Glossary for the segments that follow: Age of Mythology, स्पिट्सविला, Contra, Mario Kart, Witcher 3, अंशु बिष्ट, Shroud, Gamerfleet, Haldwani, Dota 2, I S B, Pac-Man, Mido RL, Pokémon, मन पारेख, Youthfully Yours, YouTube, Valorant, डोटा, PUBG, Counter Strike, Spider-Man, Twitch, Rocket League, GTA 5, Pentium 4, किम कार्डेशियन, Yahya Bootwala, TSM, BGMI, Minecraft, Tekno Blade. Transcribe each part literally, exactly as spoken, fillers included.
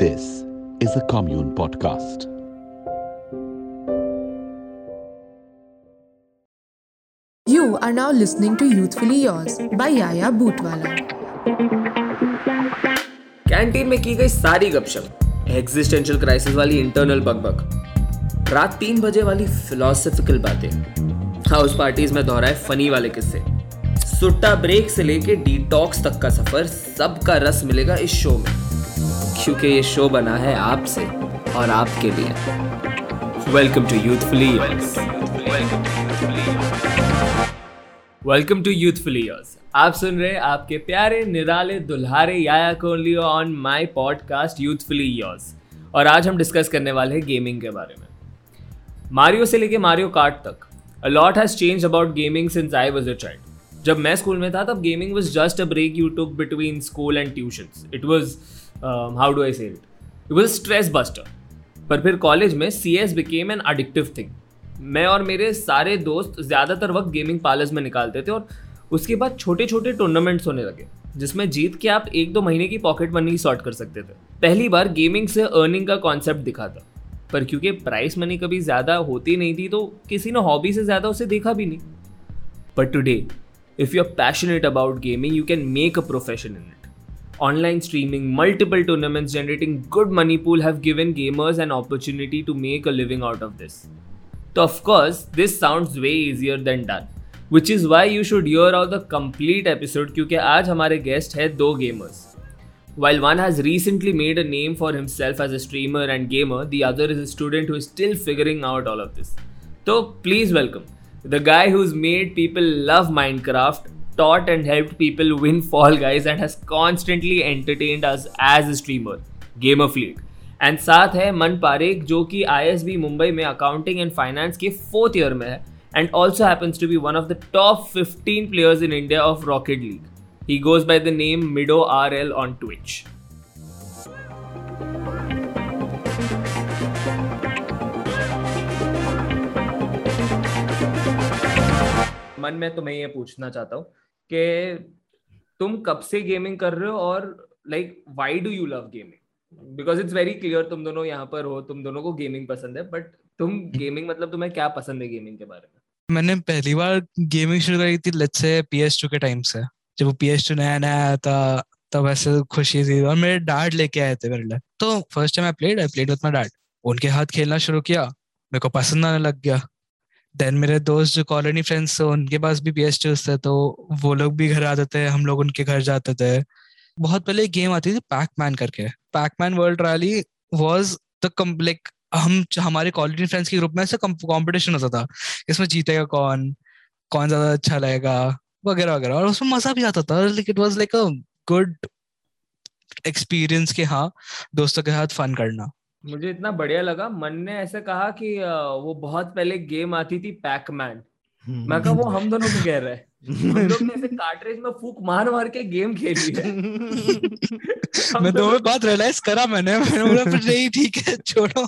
This is a Commune podcast. You are now listening to Youthfully Yours by Yahya Bootwala. Canteen में की गई सारी गपशप, existential crisis वाली इंटरनल बकबक, रात तीन बजे वाली फिलोसफिकल बातें, हाउस पार्टीज में दोहराए फनी वाले किस्से, सुट्टा ब्रेक से लेके डिटॉक्स तक का सफर, सबका रस मिलेगा इस शो में, क्योंकि ये शो बना है आपसे और आपके लिए। Welcome to youthfully yours. Welcome to youthfully yours. आप सुन रहे हैं आपके प्यारे निराले दुल्हारे Yahya Kohli on my podcast youthfully yours. और आज हम डिस्कस करने वाले हैं गेमिंग के बारे में। मारियो से लेके मारियो कार्ट तक, a lot has changed about gaming since I was a child. जब मैं स्कूल में था तब gaming was just a break you took between school and tuitions. It was Um, how do I say it? It was a stress buster. पर फिर college में C S became an addictive thing. मैं और मेरे सारे दोस्त ज़्यादातर वक्त गेमिंग पार्लर्स में निकालते थे और उसके बाद छोटे छोटे टूर्नामेंट्स होने लगे जिसमें जीत के आप एक दो महीने की पॉकेट मनी सॉर्ट कर सकते थे। पहली बार गेमिंग से अर्निंग का कॉन्सेप्ट दिखा था, पर क्योंकि प्राइस मनी कभी ज़्यादा होती नहीं थी तो किसी ने हॉबी से ज़्यादा उसे देखा भी नहीं। But today if you are passionate about gaming you can make a profession in it. Online streaming, multiple tournaments generating good money pool have given gamers an opportunity to make a living out of this. So of course, this sounds way easier than done, which is why you should hear out the complete episode क्योंकि आज हमारे guest हैं दो gamers. While one has recently made a name for himself as a streamer and gamer, the other is a student who is still figuring out all of this. So please welcome the guy who's made people love Minecraft, taught and helped people win Fall Guys and has constantly entertained us as a streamer, Gamerfleet. And साथ है मन पारेख जो कि I S B Mumbai में accounting and finance के fourth year में है and also happens to be one of the top fifteen players in India of Rocket League. He goes by the name Mido R L on Twitch. मन में तो मैं ये पूछना चाहता हूँ कि तुम कब से गेमिंग कर रहे हो और like why do you love gaming, because it's very clear तुम दोनों यहाँ पर हो, तुम दोनों को गेमिंग पसंद है, बट तुम गेमिंग मतलब तुम्हें क्या पसंद है गेमिंग के बारे में? मैंने पहली बार गेमिंग शुरू करी थी let's say P S two के टाइम से, जब वो P S two नया नया आया था तब ऐसे खुशी थी और मेरे डैड लेके आए थे मेरे लिए, तो first time I played I played with my dad, उनके हाथ खेलना शुरू किया, मेरे को पसंद आने लग गया। देन मेरे दोस्त जो कॉलोनी फ्रेंड्स थे उनके पास भी P S two थे तो वो लोग भी घर आते थे, हम लोग उनके घर जाते थे। बहुत पहले एक गेम आती थी पैकमैन करके, Pacman world rally was the complete, हम हमारे कॉलोनी फ्रेंड्स के ग्रुप में ऐसा कंपटीशन होता था इसमें जीतेगा कौन, कौन ज्यादा अच्छा लगेगा वगैरह वगैरह, और उसमें मजा भी आता था। It was like a good experience के हाँ दोस्तों के साथ फन करना। मुझे इतना बढ़िया लगा, मन ने ऐसे कहा कि वो बहुत पहले गेम आती थी पैकमैन, मैं कहा वो हम दोनों को कह रहा है, हम लोग ने ऐसे कार्ट्रिज में फूक मार मार के गेम खेली है। मैं तो वो बात रियलाइज करा मैंने मैंने बोला फिर नहीं ठीक है छोड़ो,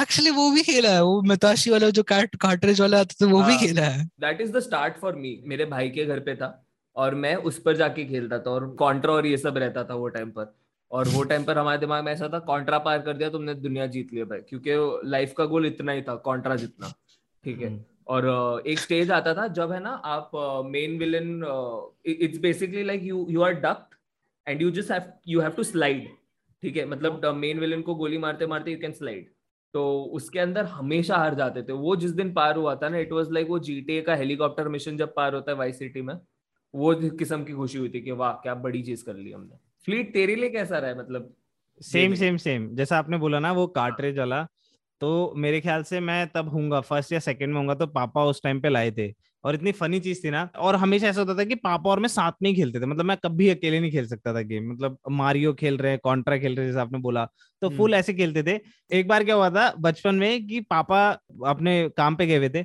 एक्चुअली वो भी खेला है, वो मिताशी वाला जो कार्ट्रिज वाला आता था वो भी खेला है। That is the start for me. मेरे भाई के घर पे था और मैं उस पर जाके खेलता था और कॉन्ट्रा और ये सब रहता था वो टाइम पर, और वो टाइम पर हमारे दिमाग में ऐसा था कॉन्ट्रा पार कर दिया तुमने दुनिया जीत लिया भाई, क्योंकि लाइफ का गोल इतना ही था कॉन्ट्रा जितना, ठीक है। और एक स्टेज आता था जब है ना आप main villain, it's basically like you you are ducked and you just have you have to slide, ठीक है, मतलब मेन विलेन को गोली मारते मारते यू कैन स्लाइड। तो उसके अंदर हमेशा हार जाते थे। वो जिस दिन पार हुआ था ना इट वाज लाइक वो G T A का हेलीकॉप्टर मिशन जब पार होता है वाइस सिटी में, वो किस्म की खुशी हुई थी कि वाह क्या बड़ी चीज कर ली हमने। फ्लीट तेरे लिए कैसा रहा है? मतलब सेम सेम सेम जैसा आपने बोला ना वो कार्ट्रिज वाला, तो मेरे ख्याल से मैं तब होऊंगा फर्स्ट या सेकंड में होऊंगा, तो पापा उस टाइम पे लाए थे और इतनी फनी चीज थी ना। और हमेशा ऐसा होता था कि पापा और मैं साथ में ही खेलते थे, मतलब मैं कभी अकेले नहीं खेल सकता था गेम, मतलब मारियो खेल रहे हैं कॉन्ट्रा खेल रहे हैं जैसे आपने बोला, तो फुल ऐसे खेलते थे। एक बार क्या हुआ था बचपन में कि पापा अपने काम पे गए हुए थे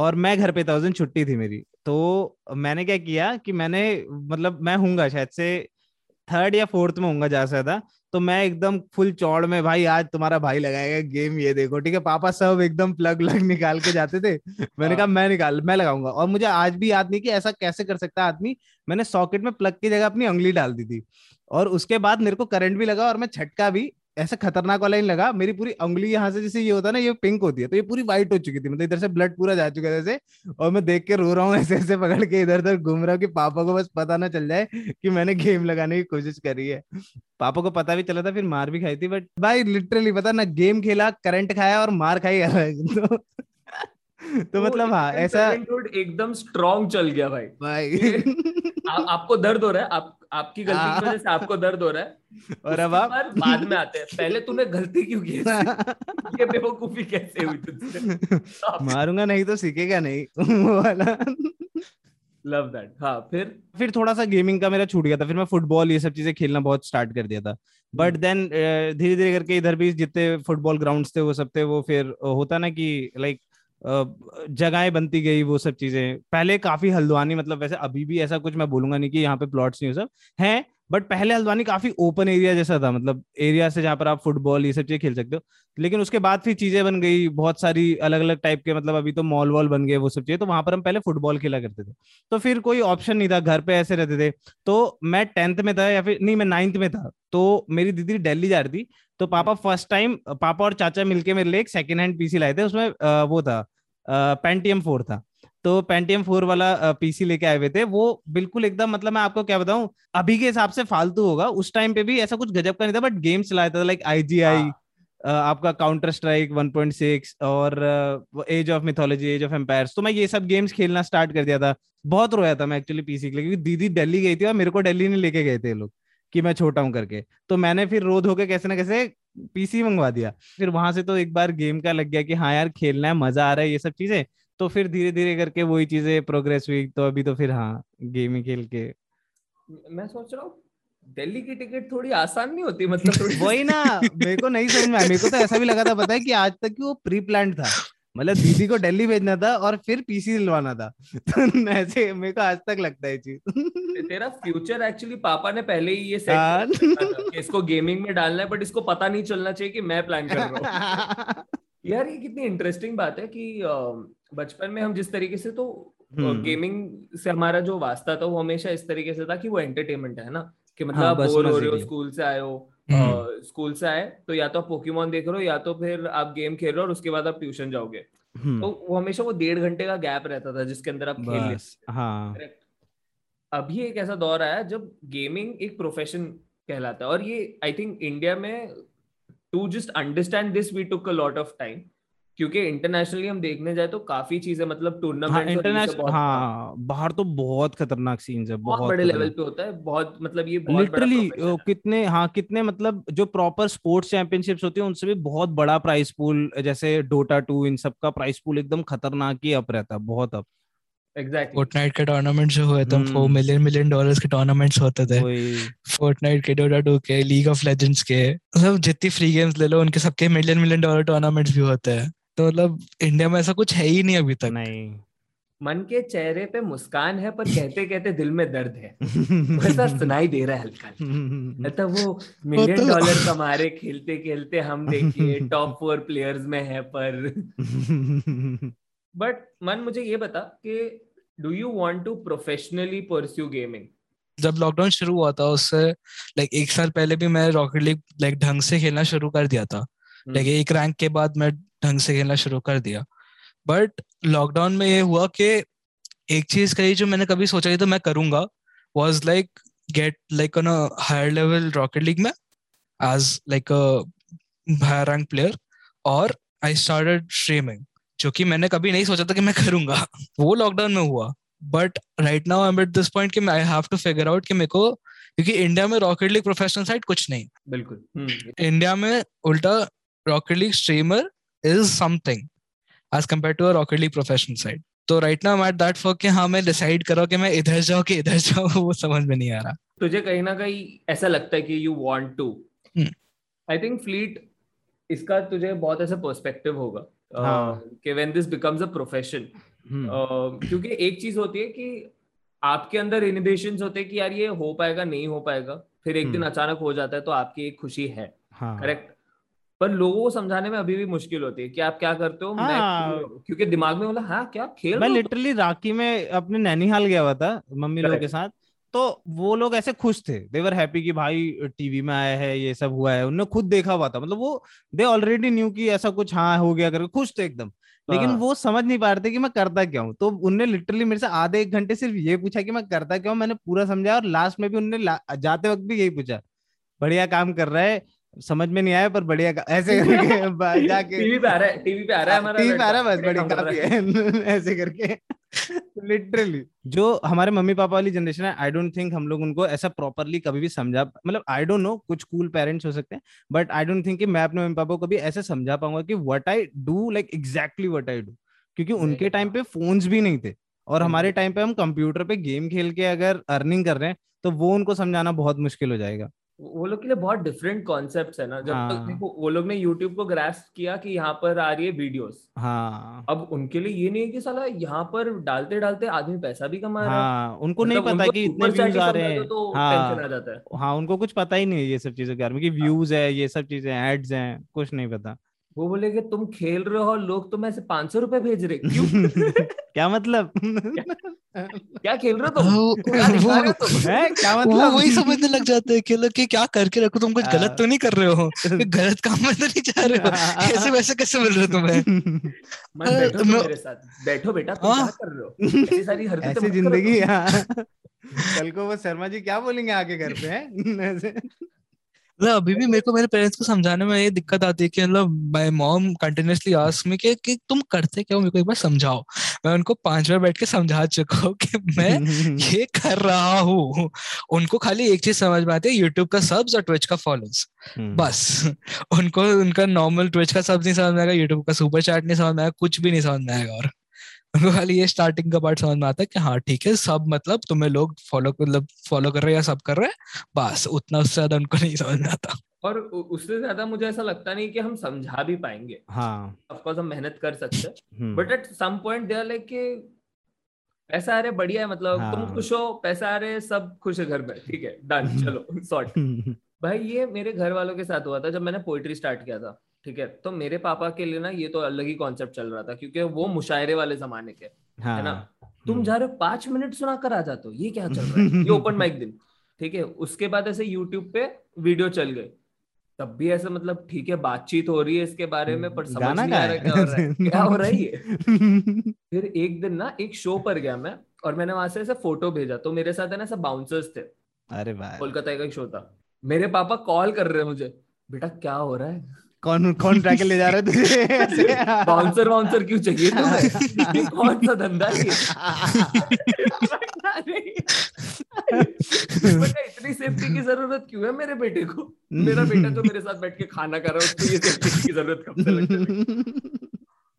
और मैं घर पे था, उस दिन छुट्टी थी मेरी, तो मैंने क्या किया कि मैंने मतलब मैं होऊंगा शायद से थर्ड या फोर्थ में होऊंगा जैसा था, तो मैं एकदम फुल चौड़ में, भाई आज तुम्हारा भाई लगाएगा गेम ये देखो, ठीक है पापा सब एकदम प्लग लग निकाल के जाते थे। मैंने कहा मैं निकाल मैं लगाऊंगा, और मुझे आज भी याद नहीं कि ऐसा कैसे कर सकता आदमी। मैंने सॉकेट में प्लग की जगह अपनी अंगली डाल दी थी, और उसके बाद मेरे को करंट भी लगा और मैं झटका भी, ऐसा खतरनाक वाला ही लगा। मेरी पूरी अंगली यहाँ से जैसे ये होता है ना, ये पिंक होती है, तो ये पूरी वाइट हो चुकी थी, मतलब इधर से ब्लड पूरा जा चुका है जैसे। और मैं देख के रो रहा हूँ, ऐसे ऐसे पकड़ के इधर उधर घूम रहा हूँ कि पापा को बस पता ना चल जाए कि मैंने गेम लगाने की कोशिश करी है। पापा को पता भी चला था, फिर मार भी खाई थी। बट भाई लिटरली पता ना, गेम खेला, करंट खाया और मार खाई अलग। तो मतलब हाँ ऐसा एकदम स्ट्रॉन्ग चल गया भाई। भाई आ, आपको दर्द हो रहा है, आप आपकी गलती की वजह से आपको दर्द हो रहा है, और अब आप बाद में आते हैं पहले तूने गलती क्यों की, ये बेवकूफी कैसे हुई तुझसे, मारूंगा नहीं तो सीखेगा नहीं वाला। Love that. हाँ फिर फिर थोड़ा सा गेमिंग का मेरा छूट गया था, फिर मैं फुटबॉल ये सब चीजें खेलना बहुत स्टार्ट कर दिया था। बट देन धीरे धीरे करके इधर भी जितने फुटबॉल ग्राउंड्स थे वो सब थे, वो फिर होता ना कि लाइक जगहें बनती गई, वो सब चीजें। पहले काफी हल्द्वानी, मतलब वैसे अभी भी ऐसा कुछ मैं बोलूंगा नहीं कि यहाँ पे प्लॉट्स नहीं, सब हैं, बट पहले हल्द्वानी काफी ओपन एरिया जैसा था, मतलब एरिया से जहाँ पर आप फुटबॉल ये सब चीजें खेल सकते हो। लेकिन उसके बाद फिर चीजें बन गई बहुत सारी अलग अलग टाइप के, मतलब अभी तो मॉल वॉल बन गए वो सब चीजें। तो वहां पर हम पहले फुटबॉल खेला करते थे, तो फिर कोई ऑप्शन नहीं था, घर पे ऐसे रहते थे। तो मैं टेंथ में था या फिर नहीं मैं नाइन्थ में था, तो मेरी दीदी दिल्ली जा रही थी, तो पापा फर्स्ट टाइम, पापा और चाचा मिलके मेरे लिए एक सेकेंड हैंड पीसी लाए थे, उसमें आ, वो था पेंटियम फोर था। तो पेंटियम फोर वाला पीसी लेके आए हुए थे, वो बिल्कुल एकदम, मतलब मैं आपको क्या बताऊं, अभी के हिसाब से फालतू होगा, उस टाइम पे भी ऐसा कुछ गजब का नहीं था, बट गेम चलाया था लाइक आईजीआई, आपका counter Strike one point six और as of mythology, as of empires. तो मैं ये सब गेम्स खेलना स्टार्ट कर दिया था। बहुत रोया था मैं एक्चुअली पीसी के लिए, क्योंकि दीदी दिल्ली गई थी और मेरे को दिल्ली नहीं लेके गए थे लोग कि मैं छोटा हूँ करके। तो मैंने फिर रो धो के कैसे ना कैसे पीसी मंगवा दिया। फिर वहां से तो एक बार गेम का लग गया कि हाँ यार खेलना है, मजा आ रहा है ये सब चीजें। तो फिर धीरे धीरे करके वही चीजें प्रोग्रेस हुई। तो अभी तो फिर हाँ गेम ही खेल के। मैं सोच रहा हूँ दिल्ली की टिकट थोड़ी आसान नहीं होती, मतलब वही ना, मेरे को नहीं समझ में आया। मेरे को तो ऐसा भी लगा था, पता है कि आज तक वो प्री प्लान था, मतलब दीदी को दिल्ली भेजना था और फिर पीसी दिलवाना था। तो ऐसे मेरे को आज तक लगता है चीज। तेरा फ्यूचर एक्चुअली पापा ने पहले ही ये सेट किया था कि इसको गेमिंग में डालना है, बट इसको पता नहीं चलना चाहिए कि मैं प्लान कर रहा हूँ। यार ये कितनी इंटरेस्टिंग बात है कि बचपन में हम जिस तरीके से, तो गेमिंग से हमारा जो वास्ता था वो हमेशा इस तरीके से था कि वो एंटरटेनमेंट है ना, कि मतलब बोर हो रहे हो, स्कूल से आए हो, स्कूल से आए तो या तो आप पोकेमॉन देख रहे हो या तो फिर आप गेम खेल रहे हो और उसके बाद आप ट्यूशन जाओगे। तो वो हमेशा वो डेढ़ घंटे का गैप रहता था जिसके अंदर आप खेल लेते। हाँ। अभी एक ऐसा दौर आया जब गेमिंग एक प्रोफेशन कहलाता है, और ये आई थिंक इंडिया में to just understand this we took a lot of time, क्योंकि इंटरनेशनली हम देखने जाए तो काफी चीजें, मतलब टूर्नामेंट इंटरनेशनल, हाँ बाहर तो बहुत खतरनाक सीन्स है, बहुत बड़े लेवल पे होता है, बहुत मतलब ये लिटरली कितने, हाँ कितने, मतलब जो प्रॉपर स्पोर्ट्स चैंपियनशिप्स होती है उनसे भी बहुत बड़ा प्राइस पूल, जैसे डोटा टू, इन सब का प्राइस पूल एकदम खतरनाक ही अप रहता है, बहुत अप। Exactly. फोर्टनाइट के टूर्नामेंट्स जो हुए थे, फोर मिलियन मिलियन डॉलर्स के टूर्नामेंट्स होते थे, फोर्टनाइट के, डोटा टू के, लीग ऑफ लेजेंड्स के, मतलब जितनी फ्री गेम्स ले लो उनके सबके मिलियन मिलियन डॉलर टूर्नामेंट्स भी होते हैं। तो मतलब इंडिया में ऐसा कुछ है ही नहीं अभी तक। नहीं, मन के चेहरे पे मुस्कान है पर कहते कहते दिल में दर्द है, वैसा सुनाई दे रहा है हल्का। तो वो मिलियन डॉलर कमा रहे खेलते खेलते, हम देखिए टॉप फोर प्लेयर्स में है पर। बट मन मुझे ये बता कि do you want to professionally pursue gaming? जब लॉकडाउन शुरू हुआ था उससे लाइक एक साल पहले भी मैं रॉकेट लीग लाइक ढंग से खेलना शुरू कर दिया था, लाइक एक रैंक के बाद मैं ढंग से खेलना शुरू कर दिया। बट लॉकडाउन में ये हुआ कि एक चीज कही जो मैंने कभी सोचा नहीं था मैं करूंगा, was like get like on a higher level rocket league में as like a higher rank player, और आई स्टार्टेड स्ट्रीमिंग, जो कि मैंने कभी नहीं सोचा था कि मैं करूंगा। वो लॉकडाउन में हुआ। But right now I am at this point कि मैं I have to figure out कि मेरे को, क्योंकि इंडिया में रॉकेट लीग प्रोफेशनल साइट कुछ नहीं, बिल्कुल। इंडिया में उल्टा rocket league streamer is something as compare to a rocket league professional site. तो right now I am at that for कि हाँ मैं डिसाइड करो कि मैं इधर जाऊँ कि इधर जाऊँ, वो समझ में नहीं आ रहा। तुझे कहीं ना कहीं ऐसा लगता है कि you want to, I think fleet इसका तुझे बहुत ऐसा पर्सपेक्टिव होगा कि when this becomes a profession, क्योंकि एक चीज होती है कि आपके अंदर इनहिबिशंस होते हैं कि यार ये हो पाएगा नहीं हो पाएगा, फिर एक दिन अचानक हो जाता है तो आपकी एक खुशी है, करेक्ट। पर लोगों को समझाने में अभी भी मुश्किल होती है कि आप क्या करते हो। हाँ, मैं क्योंकि दिमाग में बोला हाँ क्या खेल, मैं लिटरली राखी में अपने नैनीहाल गया हुआ था मम्मी लोग के साथ, तो वो लोग ऐसे खुश थे, दे वर हैप्पी कि भाई टीवी में आया है, ये सब हुआ है, उन्होंने खुद देखा हुआ था, मतलब वो दे ऑलरेडी न्यू कि ऐसा कुछ हाँ हो गया करके, खुश थे एकदम। लेकिन वो समझ नहीं पा रहे थे कि मैं करता क्या हूँ, तो उनने लिटरली मेरे से आधे एक घंटे सिर्फ ये पूछा कि मैं करता क्या हूँ। मैंने पूरा समझाया और लास्ट में भी उन्होंने जाते वक्त भी यही पूछा, बढ़िया काम कर रहा है, समझ में नहीं आया पर बढ़िया ऐसे करके जाके टीवी पे आ रहा है, टीवी पे आ रहा है, टीवी पे आ रहा है, बस बढ़िया काफी है ऐसे करके। लिटरली जो हमारे मम्मी पापा वाली जनरेशन है, आई डोंट थिंक हम लोग उनको ऐसा प्रॉपरली कभी भी समझा, मतलब आई डोंट नो, कुछ कूल पेरेंट्स हो सकते हैं बट आई डोंट थिंक कि मैं अपने मम्मी पापा को कभी ऐसे समझा पाऊंगा कि what I do, like exactly what I do, क्योंकि उनके टाइम पे फोन्स भी नहीं थे और हमारे टाइम पे हम कंप्यूटर पे गेम खेल के अगर अर्निंग कर रहे हैं तो वो उनको समझाना बहुत मुश्किल हो जाएगा। वो लोग के लिए बहुत डिफरेंट कॉन्सेप्ट्स है ना, जब हाँ। तक देखो वो लोग ने यूट्यूब को ग्रास्प किया कि यहाँ पर आ रही है वीडियोस, हाँ। अब उनके लिए ये नहीं है कि साला यहाँ पर डालते डालते आदमी पैसा भी कमा रहा है, हाँ। उनको नहीं पता कि इतने व्यूज आ रहे हैं, तो टेंशन आ जाता है, हाँ। उनको कुछ पता ही नहीं है ये सब चीजों के बारे में कि व्यूज है, ये सब चीजें, एड्स है, कुछ नहीं पता। वो बोले कि तुम खेल रहे हो, लोग तुम्हें ऐसे पांच सौ रुपए भेज रहे क्यों? क्या मतलब क्या, क्या खेल रहे हो तुम? क्या दिखा रहे हो तुम? क्या मतलब? वही समझने लग जाते हैं कि क्या करके रखो, तुम कुछ गलत तो नहीं कर रहे हो, गलत काम में तो नहीं जा रहे हो, ऐसे वैसे कैसे मिल रहे हो तुम्हें? मत बैठो मेरे साथ, बैठो बेटा, तुम क्या कर रहे हो, ऐसी सारी हरकतें, जिंदगी। कल को वो शर्मा जी क्या बोलेंगे आगे घर पे, हैं? अभी भी मेरे को मेरे पेरेंट्स को समझाने में ये दिक्कत आती है कि मतलब my mom continuously ask me कि कि तुम करते क्या हो, मेरे को एक बार समझाओ। मैं उनको पांच बार बैठ के समझा चुका हूँ कि मैं ये कर रहा हूँ। उनको खाली एक चीज समझ में आती है, यूट्यूब का सब्स और ट्विच का फॉलोज, बस। उनको उनका नॉर्मल ट्विच का सब्स नहीं समझ में आएगा, यूट्यूब का सुपर चैट नहीं समझ में आएगा, कुछ भी नहीं समझ में आएगा। और खाली ये स्टार्टिंग का पार्ट समझ में आता है कि हाँ ठीक है, सब मतलब तुम्हें लोग फॉलो मतलब फॉलो कर रहे हैं या सब कर रहे हैं, बस उतना, उससे ज्यादा उनको नहीं समझ में आता। और उससे ज्यादा मुझे ऐसा लगता नहीं कि हम समझा भी पाएंगे, हाँ। ऑफ कोर्स हम मेहनत कर सकते हैं but at some point they are like कि पैसा आ रहा है, बढ़िया है, मतलब हाँ। तुम खुश हो, पैसा आ रहे, सब खुश है घर में, ठीक है डन, चलो सॉर्ट। भाई ये मेरे घर वालों के साथ हुआ था जब मैंने पोएट्री स्टार्ट किया था, ठीक है, तो मेरे पापा के लिए ना ये तो अलग ही कॉन्सेप्ट चल रहा था क्योंकि वो मुशायरे वाले जमाने के, हाँ, है ना। तुम जा रहे हो पांच मिनट सुना कर आ जाते हो, ये क्या चल रहा है, ये ओपन माइक दिन, ठीक है। उसके बाद ऐसे यूट्यूब पे वीडियो चल गए, तब भी ऐसे मतलब ठीक है बातचीत हो रही है इसके बारे में पर समझ नहीं आ रहा क्या हो रहा है, क्या हो रही है। फिर एक दिन ना एक शो पर गया मैं और मैंने वहां से ऐसे फोटो भेजा, तो मेरे साथ है ना सब बाउंसर्स थे, अरे भाई कोलकाता का एक शो था। मेरे पापा कॉल कर रहे हैं मुझे, बेटा क्या हो रहा है, कौन कौन ट्रैक ले जा रहा है तुझे, बाउंसर बाउंसर क्यों चाहिए तुम्हें, कौन सा धंधा है। इतनी सेफ्टी की जरूरत क्यों है मेरे बेटे को, मेरा बेटा तो मेरे साथ बैठ के खाना खा रहा है, उसको ये सेफ्टी की जरूरत कब से लगती है।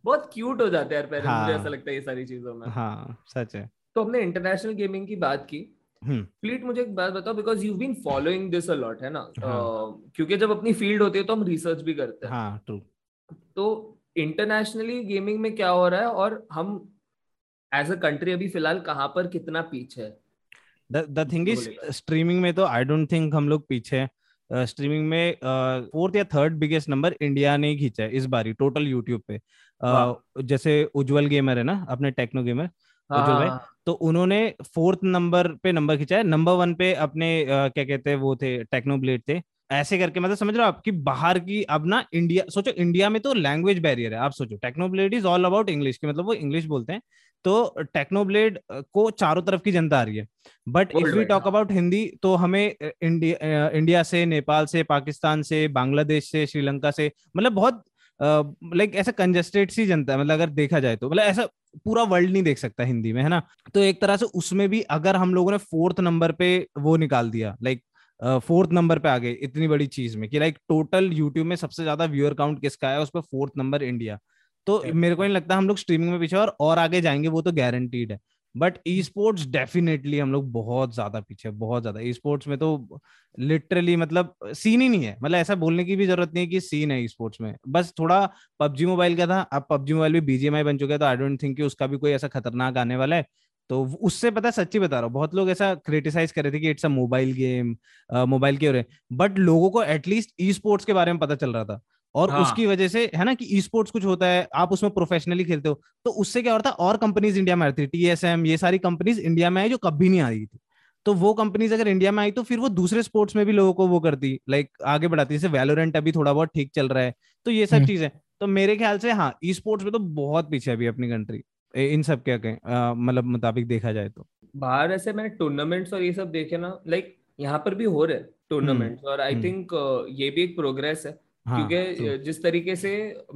बहुत क्यूट हो जाते हैं पेरेंट्स, मुझे ऐसा लगता है ये सारी चीजों में, हाँ सच है। तो हमने इंटरनेशनल गेमिंग की बात की, फ्लीट मुझे एक बात बताओ, because you been following this a lot है ना, क्योंकि जब अपनी फील्ड होती है तो हम रिसर्च भी करते हैं, हाँ ट्रू। तो इंटरनेशनली गेमिंग में क्या हो रहा है और हम एज अ कंट्री अभी फिलहाल कहाँ पर कितना पीछे है? द थिंग इज स्ट्रीमिंग में तो आई डोंट थिंक हम लोग पीछे हैं। स्ट्रीमिंग में फोर्थ या थर्ड बिगेस्ट नंबर इंडिया ने खींचा है इस बारी टोटल यूट्यूब पे। जैसे उज्जवल गेमर है ना, अपने टेक्नो गेमर, हाँ। तो उन्होंने फोर्थ नंबर पे नंबर खींचा है, नंबर वन पे अपने आ, क्या कहते हैं वो थे टेक्नो ब्लेड थे, ऐसे करके। मतलब समझ रहे हो आपकी बाहर की, अब ना इंडिया सोचो, इंडिया में तो लैंग्वेज बैरियर है, आप सोचो Technoblade is all about English के, मतलब वो इंग्लिश बोलते हैं, तो टेक्नो ब्लेड को चारों तरफ की जनता आ रही है। But if we talk about Hindi तो हमें इंडिया इंडिया से, नेपाल से, पाकिस्तान से, बांग्लादेश से, श्रीलंका से, मतलब बहुत लाइक uh, like, ऐसा कंजेस्टेड सी जनता है, मतलब अगर देखा जाए तो, मतलब ऐसा पूरा वर्ल्ड नहीं देख सकता हिंदी में, है ना। तो एक तरह से उसमें भी अगर हम लोगों ने फोर्थ नंबर पे वो निकाल दिया, लाइक फोर्थ नंबर पे आ गए इतनी बड़ी चीज में कि लाइक टोटल यूट्यूब में सबसे ज्यादा व्यूअर काउंट किसका है, उस पर फोर्थ नंबर इंडिया। तो okay. मेरे को नहीं लगता हम लोग स्ट्रीमिंग में पीछे, और, और आगे जाएंगे वो तो गारंटीड है। बट ई स्पोर्ट्स डेफिनेटली हम लोग बहुत ज्यादा पीछे, बहुत ज्यादा। ई स्पोर्ट्स में तो लिटरली मतलब सीन ही नहीं है, मतलब ऐसा बोलने की भी जरूरत नहीं है कि सीन है ई स्पोर्ट्स में। बस थोड़ा पबजी मोबाइल का था, अब पबजी मोबाइल भी बीजीएमआई बन चुका है, तो आई डोंट थिंक कि उसका भी कोई ऐसा खतरनाक आने वाला है। तो उससे पता सच्ची बता रहा हूँ बहुत लोग ऐसा क्रिटिसाइज कर रहे थे कि it's a mobile game, mobile के हो रहे, बट लोगों को एटलीस्ट ई स्पोर्ट्स के बारे में पता चल रहा था और हाँ. उसकी वजह से है ना कि ई स्पोर्ट्स कुछ होता है, आप उसमें प्रोफेशनली खेलते हो, तो उससे क्या होता है और कंपनीज इंडिया में आ रही थी, टीएसएम ये सारी कंपनीज इंडिया में आई जो कभी नहीं आ रही थी, तो वो कंपनीज अगर इंडिया में आई तो फिर वो दूसरे स्पोर्ट्स में भी लोगों को वो करती, लाइक आगे बढ़ाती, जैसे वैलोरेंट अभी थोड़ा बहुत ठीक चल रहा है, तो ये सब चीजें। तो मेरे ख्याल से हाँ ई स्पोर्ट्स में तो बहुत पीछे अभी अपनी कंट्री इन सब के मतलब मुताबिक देखा जाए तो। बाहर ऐसे मैंने टूर्नामेंट्स और ये सब देखे ना, लाइक यहाँ पर भी हो रहे टूर्नामेंट्स और आई थिंक ये भी एक प्रोग्रेस है, क्योंकि जिस तरीके से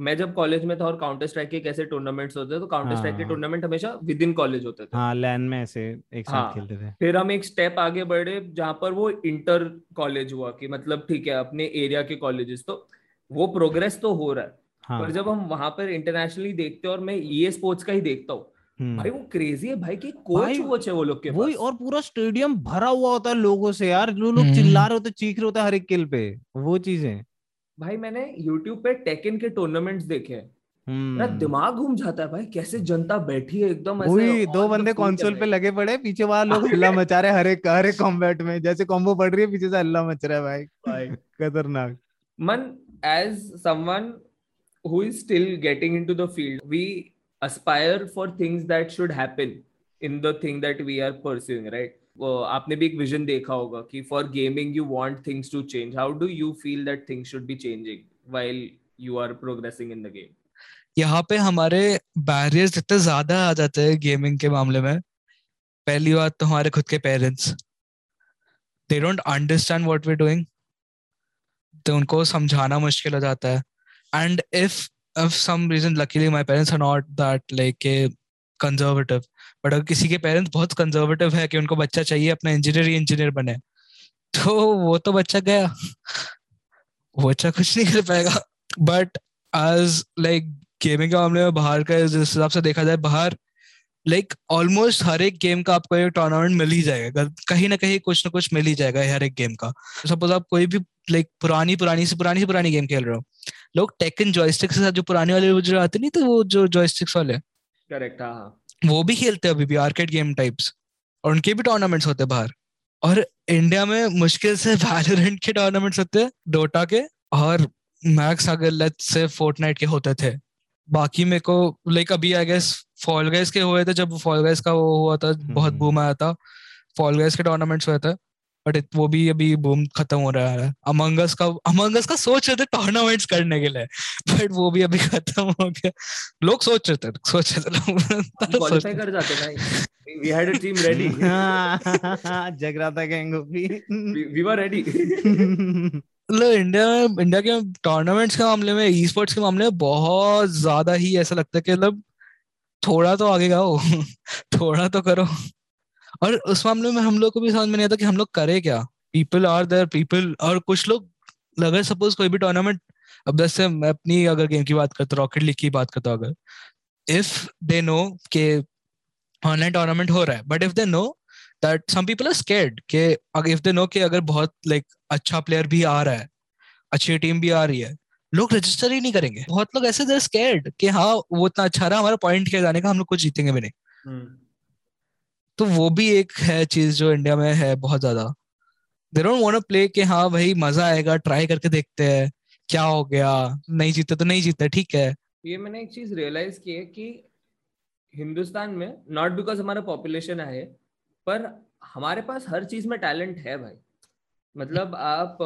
मैं जब कॉलेज में था और काउंटर स्ट्राइक के कैसे टूर्नामेंट्स होते थे, तो काउंटर स्ट्राइक के टूर्नामेंट हमेशा विद इन कॉलेज होते थे, हाँ लैन में ऐसे एक साथ खेलते थे। फिर हम एक स्टेप आगे बढ़े जहाँ पर वो इंटर कॉलेज हुआ कि मतलब ठीक है अपने एरिया के कॉलेजेस, तो वो प्रोग्रेस तो हो रहा है। हाँ। पर जब हम वहां पर इंटरनेशनली देखते हैं और मैं ये स्पोर्ट्स का ही देखता हूँ भाई, वो क्रेजी है भाई कि कोच कोच है वो लोग के पास, और पूरा स्टेडियम भरा हुआ होता है लोगों से यार, जो लोग चिल्ला रहे होते, चीख रहे होते हर एक किल पे, वो चीजें। भाई मैंने YouTube पे टेकन के टूर्नामेंट्स देखे हैं, मेरा दिमाग घूम जाता है भाई, कैसे जनता बैठी है एकदम ऐसे, दो बंदे कंसोल पे लगे पड़े, पीछे वाले लोग हल्ला मचा रहे हैं हर एक हर एक कॉम्बैट में, जैसे कॉम्बो बढ़ रही है पीछे से हल्ला मच रहा है भाई, भाई खतरनाक। Man as someone who is still getting into the field, we aspire for things that should happen in the thing that we are pursuing, right? आपने भी एक विजन देखा होगा कि for gaming you want things to change. How do you feel that things should be changing while you are progressing in the game? यहाँ पे हमारे barriers इतने ज़्यादा आ जाते हैं gaming के मामले में। पहली बात तो हमारे खुद के parents, they don't understand what we're doing, तो उनको समझाना मुश्किल हो जाता है। And if for some reason, luckily my parents are not that like a conservative, but अगर किसी के parents बहुत conservative है कि उनको बच्चा चाहिए अपना engineer ही engineer बने, तो वो तो बच्चा गया, वो बच्चा कुछ नहीं कर पाएगा। But as like gaming के मामले में बाहर का जिस हिसाब से देखा जाए, बाहर like almost हर एक game का आपको एक tournament मिल ही जाएगा, कहीं ना कहीं कुछ ना कुछ मिल ही जाएगा हर एक game का। Suppose आप कोई भी लाइक like, पुरानी पुरानी से पुरानी से पुरानी गेम खेल रहे हो, लोग टेकन जॉयस्टिक के साथ जो पुराने वाले जो आते नहीं, तो वो जो जॉयस्टिक्स वाले करेक्ट हां वो भी खेलते हैं अभी भी, आर्केड गेम टाइप्स, और उनके भी टूर्नामेंट्स होते हैं बाहर। और इंडिया में मुश्किल से वैलोरेंट के टूर्नामेंट्स होते हैं, डोटा के, और मैक्स अगर लेट्स से फोर्टनाइट के होते थे। बाकी मेरे को लाइक अभी आई गेस फॉल गाइस के हुए थे, जब फॉल गाइस का वो हुआ था बहुत बूम आया था, फॉल गाइस के टूर्नामेंट्स हुए थे, बट वो भी अभी बूम खत्म हो रहा है। अमंग अस का अमंग अस का सोच रहे थे टूर्नामेंट्स करने के लिए, बट वो भी अभी खत्म हो गया। लोग सोच रहे थे सोच रहे थे क्वालिफाई कर जाते भाई, we had a team ready, हां जगराता गैंग भी, वी वर रेडी। लो इंडिया इंडिया के टूर्नामेंट्स के मामले में, ई स्पोर्ट्स के मामले में बहुत ज्यादा ही ऐसा लगता है कि मतलब थोड़ा तो आगे जाओ, थोड़ा तो करो। और उस मामले में हम लोग को भी समझ में नहीं आता कि हम लोग करें क्या। पीपल आर देयर पीपल, और कुछ लोग लगे सपोज कोई भी टूर्नामेंट, अब जैसे मैं अपनी अगर गेम की बात करता हूँ, रॉकेट लीग की बात करता हूँ, अगर इफ दे नो के ऑनलाइन टूर्नामेंट हो रहा है, but if they know that some people are scared के अगर इफ दे नो के अगर बहुत लाइक अच्छा प्लेयर भी आ रहा है, अच्छी टीम भी आ रही है, लोग रजिस्टर ही नहीं करेंगे। बहुत लोग ऐसे देयर स्कैर्ड कि हाँ वो इतना अच्छा रहा, हमारा पॉइंट क्या जाने का, हम लोग कुछ जीतेंगे भी नहीं। तो वो भी एक है चीज जो इंडिया में है बहुत ज्यादा, they don't want to play कि हाँ भाई मजा आएगा, ट्राई करके देखते हैं क्या हो गया, नहीं जीते तो नहीं जीते, ठीक है। ये मैंने एक चीज रियलाइज की है कि हिंदुस्तान में, नॉट बिकॉज हमारा पॉपुलेशन है, पर हमारे पास हर चीज में टैलेंट है भाई। मतलब आप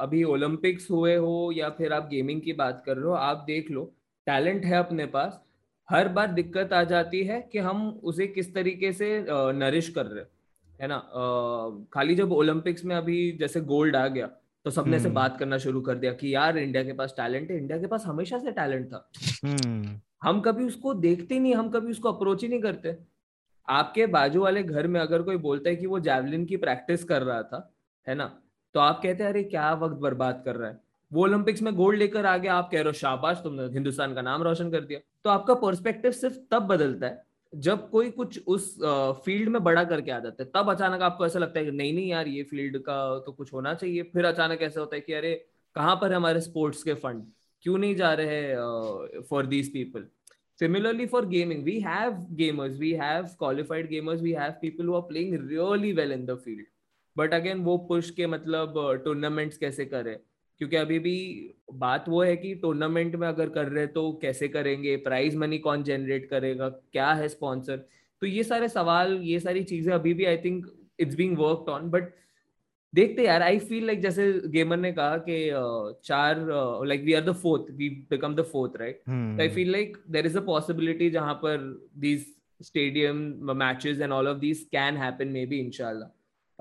अभी ओलंपिक्स हुए हो या फिर आप गेमिंग की बात कर रहे हो, आप देख लो टैलेंट है अपने पास। हर बार दिक्कत आ जाती है कि हम उसे किस तरीके से नरिश कर रहे है ना। खाली जब ओलंपिक्स में अभी जैसे गोल्ड आ गया तो सबने से बात करना शुरू कर दिया कि यार इंडिया के पास टैलेंट है, इंडिया के पास हमेशा से टैलेंट था, हम कभी उसको देखते नहीं, हम कभी उसको अप्रोच ही नहीं करते। आपके बाजू वाले घर में अगर कोई बोलता है कि वो जैवलिन की प्रैक्टिस कर रहा था है ना, तो आप कहते हैं अरे क्या वक्त बर्बाद कर रहा है, वो ओलंपिक्स में गोल्ड लेकर आ गया, आप कह रहे हो शाबाश तुमने हिंदुस्तान का नाम रोशन कर दिया। तो आपका पर्सपेक्टिव सिर्फ तब बदलता है जब कोई कुछ उस फील्ड में बड़ा करके आ जाता है, तब अचानक आपको ऐसा लगता है कि नहीं नहीं यार ये फील्ड का तो कुछ होना चाहिए। फिर अचानक ऐसा होता है कि अरे कहाँ पर हमारे स्पोर्ट्स के फंड, क्यों नहीं जा रहे for these people. Similarly for gaming, we have gamers, we have qualified gamers, we have people who are playing really well in the field. But again वो push के मतलब tournaments कैसे करें, क्योंकि अभी भी बात वो है कि tournament में अगर कर रहे तो कैसे करेंगे, prize money कौन generate करेगा, क्या है sponsor, तो ये सारे सवाल, ये सारी चीज़ें अभी भी I think it's being worked on. But देखते यार, I feel like जैसे gamer ने कहा कि चार like we are the fourth, we become the fourth, right? Hmm. So I feel like there is a possibility जहाँ पर these stadium matches and all of these can happen maybe इंशाल्लाह.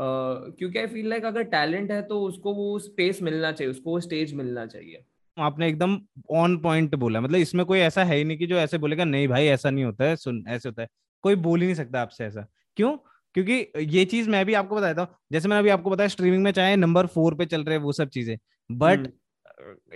Uh, क्योंकि I feel like अगर talent है तो उसको वो space मिलना चाहिए, उसको वो स्टेज मिलना चाहिए. आपने एकदम ऑन पॉइंट बोला, मतलब इसमें कोई ऐसा है ही नहीं कि जो ऐसे बोलेगा नहीं भाई ऐसा नहीं होता है, सुन ऐसे होता है, कोई बोल ही नहीं सकता आपसे ऐसा. क्यों? क्योंकि ये चीज मैं भी आपको बताता हूँ, जैसे मैंने अभी आपको बताया स्ट्रीमिंग में चाहे नंबर फोर पे चल रहे वो सब चीजें, बट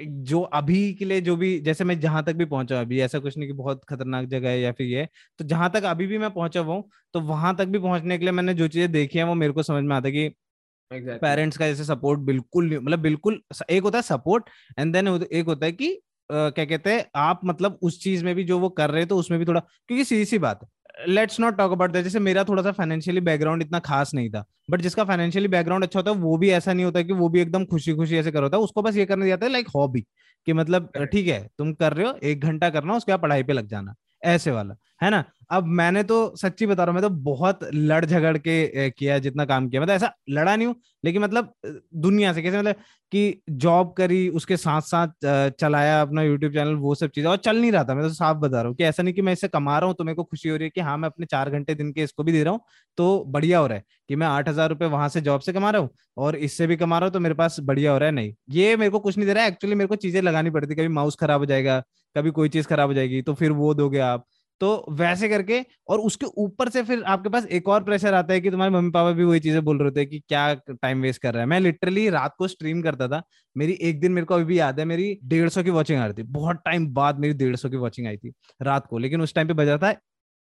जो अभी के लिए जो भी जैसे मैं जहां तक भी पहुंचा अभी, ऐसा कुछ नहीं कि बहुत खतरनाक जगह है या फिर ये, तो जहां तक अभी भी मैं पहुंचा हुआ हूँ, तो वहां तक भी पहुंचने के लिए मैंने जो चीजें देखी है वो मेरे को समझ में आता है कि exactly. पेरेंट्स का जैसे सपोर्ट बिल्कुल, मतलब बिल्कुल एक होता है सपोर्ट एंड देन एक होता है कि आ, क्या कहते हैं आप, मतलब उस चीज में भी जो वो कर रहे तो उसमें भी थोड़ा, क्योंकि सीधी सी बात है, let's not talk about that, जैसे मेरा थोड़ा सा फाइनेंशियली बैकग्राउंड इतना खास नहीं था, बट जिसका फाइनेंशियली बैकग्राउंड अच्छा होता है वो भी ऐसा नहीं होता कि वो भी एकदम खुशी खुशी ऐसे कर होता है, उसको बस ये करने जाता है लाइक हॉबी कि मतलब ठीक है तुम कर रहे हो एक घंटा करना उसके बाद पढ़ाई पे लग जाना, ऐसे वाला है ना. अब मैंने तो सच्ची बता रहा हूँ, मैं तो बहुत लड़ झगड़ के किया जितना काम किया, मतलब ऐसा लड़ा नहीं हूँ लेकिन मतलब दुनिया से कैसे, मतलब कि जॉब करी उसके साथ साथ चलाया अपना यूट्यूब चैनल वो सब चीजें, और चल नहीं रहा था, मैं तो साफ बता रहा हूँ कि ऐसा नहीं कि मैं इससे कमा रहा हूँ तो मेरे को खुशी हो रही है कि हाँ मैं अपने चार घंटे दिन के इसको भी दे रहा हूँ तो बढ़िया हो रहा है कि मैं आठ हजार रुपये वहां से जॉब से कमा रहा हूँ और इससे भी कमा रहा हूँ तो मेरे पास बढ़िया हो रहा है, नहीं ये मेरे को कुछ नहीं दे रहा है. एक्चुअली मेरे को चीजें लगानी पड़ती, कभी माउस खराब हो जाएगा, कभी कोई चीज खराब हो जाएगी तो फिर वो दोगे आप, तो वैसे करके, और उसके ऊपर से फिर आपके पास एक और प्रेशर आता है कि तुम्हारे मम्मी पापा भी वही चीजें बोल रहे होते हैं कि क्या टाइम वेस्ट कर रहा है. मैं लिटरली रात को स्ट्रीम करता था, मेरी एक दिन मेरे को अभी भी याद है मेरी डेढ़ सौ की वॉचिंग आ रही थी, बहुत टाइम बाद मेरी डेढ़ सौ की वॉचिंग आई थी रात को, लेकिन उस टाइम पे बजा था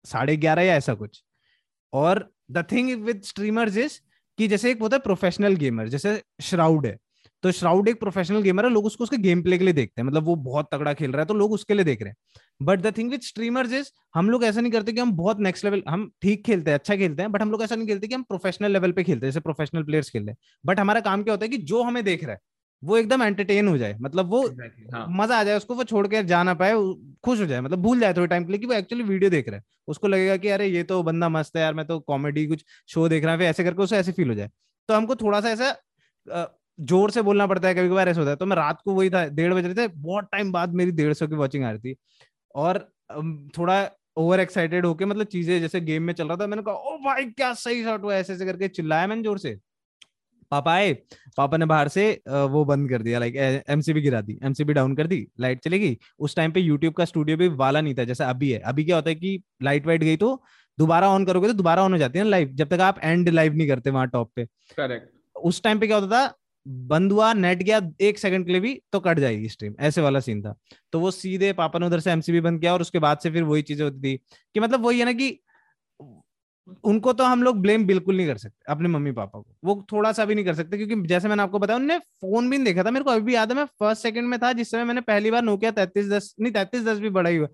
साढ़े ग्यारह या ऐसा कुछ. और the thing with streamers is कि जैसे एक होता है प्रोफेशनल गेमर, जैसे श्राउड है, तो श्राउड एक प्रोफेशनल गेमर है, लोग उसको उसके गेम प्ले के लिए देखते हैं, मतलब वो बहुत तगड़ा खेल रहा है तो लोग उसके लिए देख रहे हैं. But the thing with streamers is हम लोग ऐसा नहीं करते कि हम बहुत नेक्स्ट लेवल, हम ठीक खेलते हैं, अच्छा खेलते हैं, बट हम लोग ऐसा नहीं खेलते कि हम प्रोफेशनल लेवल पे खेलते हैं जैसे प्रोफेशनल प्लेयर्स खेलते हैं. बट हमारा काम क्या होता है कि जो हमें देख रहा है वो एकदम एंटरटेन हो जाए, मतलब वो exactly, हाँ. मजा आ जाए उसको, वो छोड़ के जा ना पाए, खुश हो जाए, मतलब भूल जाए थोड़े टाइम के लिए कि वो एक्चुअली वीडियो देख रहा है, उसको लगेगा कि अरे ये तो बंदा मस्त है यार, मैं तो कॉमेडी कुछ शो देख रहा हूँ, ऐसे करके उसको ऐसे फील हो जाए. तो हमको थोड़ा सा ऐसा जोर से बोलना पड़ता है, कभी कभार ऐसा होता है. तो मैं रात को वही था, डेढ़ बज रहे थे, बहुत टाइम बाद मेरी डेढ़ सौ की वॉचिंग आ रही थी और थोड़ा ओवर एक्साइटेड होके, मतलब चीजें जैसे गेम में चल रहा था, मैंने कहा ओ भाई क्या सही शॉट हुआ, ऐसे ऐसे करके चिल्लाया मैंने जोर से. पापा आए, पापा ने बाहर से वो बंद कर दिया, लाइक एमसीबी गिरा दी, एमसीबी डाउन कर दी, लाइट चली गई. उस टाइम पे यूट्यूब का स्टूडियो भी वाला नहीं था जैसा अभी है. अभी क्या होता है कि लाइट वाइट गई तो दोबारा ऑन करोगे तो दोबारा ऑन हो जाती है ना लाइव, जब तक आप एंड लाइव नहीं करते वहां टॉप पे. करेक्ट. उस टाइम पे क्या होता था, बंद हुआ नेट गया एक सेकंड के लिए भी तो कट जाएगी स्ट्रीम, ऐसे वाला सीन था. तो वो सीधे पापा ने उधर से एमसीबी बंद किया और उसके बाद से फिर वही चीजें होती थी कि मतलब वही है ना कि उनको तो हम लोग ब्लेम बिल्कुल नहीं कर सकते, अपने मम्मी पापा को वो थोड़ा सा भी नहीं कर सकते, क्योंकि जैसे मैंने आपको बताया उन्होंने फोन भी नहीं देखा था. मेरे को अभी भी याद है मैं फर्स्ट सेकंड में था जिस समय मैंने पहली बार नोकिया तैतीस दस नहीं तैतीस दस भी बड़ा ही हुआ,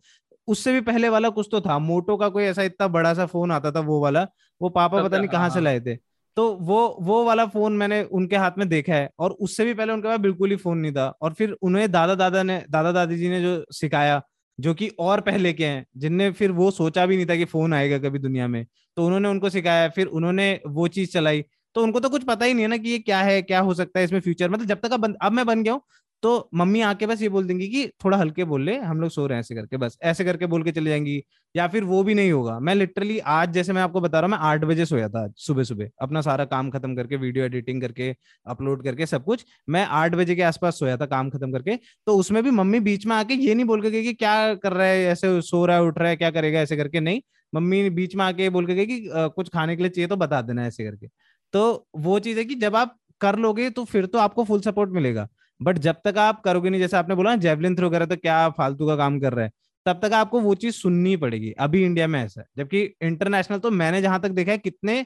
उससे भी पहले वाला कुछ तो था, मोटो का कोई ऐसा इतना बड़ा सा फोन आता था वो वाला, वो पापा पता नहीं कहाँ से लाए थे. तो वो वो वाला फोन मैंने उनके हाथ में देखा है, और उससे भी पहले उनके पास बिल्कुल ही फोन नहीं था. और फिर उन्हें दादा दादा ने दादा दादी जी ने जो सिखाया, जो कि और पहले के हैं, जिनने फिर वो सोचा भी नहीं था कि फोन आएगा कभी दुनिया में, तो उन्होंने उनको सिखाया, फिर उन्होंने वो चीज चलाई, तो उनको तो कुछ पता ही नहीं है ना कि ये क्या है, क्या हो सकता है इसमें फ्यूचर. मतलब जब तक अब अब मैं बन गया हूँ तो मम्मी आके बस ये बोल देंगी कि थोड़ा हल्के बोल ले, हम लोग सो रहे हैं, ऐसे करके बस ऐसे करके बोल के चले जाएंगी, या फिर वो भी नहीं होगा. मैं लिटरली आज जैसे मैं आपको बता रहा हूँ, मैं आठ बजे सोया था सुबह सुबह, अपना सारा काम खत्म करके, वीडियो एडिटिंग करके, अपलोड करके, सब कुछ मैं आठ बजे के आसपास सोया था काम खत्म करके. तो उसमें भी मम्मी बीच में आके ये नहीं बोल के गई कि क्या कर रहा है, ऐसे सो रहा है, उठ रहा है, क्या करेगा, ऐसे करके नहीं. मम्मी बीच में आके बोल के गई कि कुछ खाने के लिए चाहिए तो बता देना, ऐसे करके. तो वो चीज है कि जब आप कर लोगे तो फिर तो आपको फुल सपोर्ट मिलेगा, बट जब तक आप करोगे नहीं, जैसे आपने बोला ना जेवलिन थ्रो कर रहे तो क्या फालतू का काम कर रहा है, तब तक आपको वो चीज सुननी पड़ेगी. अभी इंडिया में ऐसा है, जबकि इंटरनेशनल तो मैंने जहां तक देखा है कितने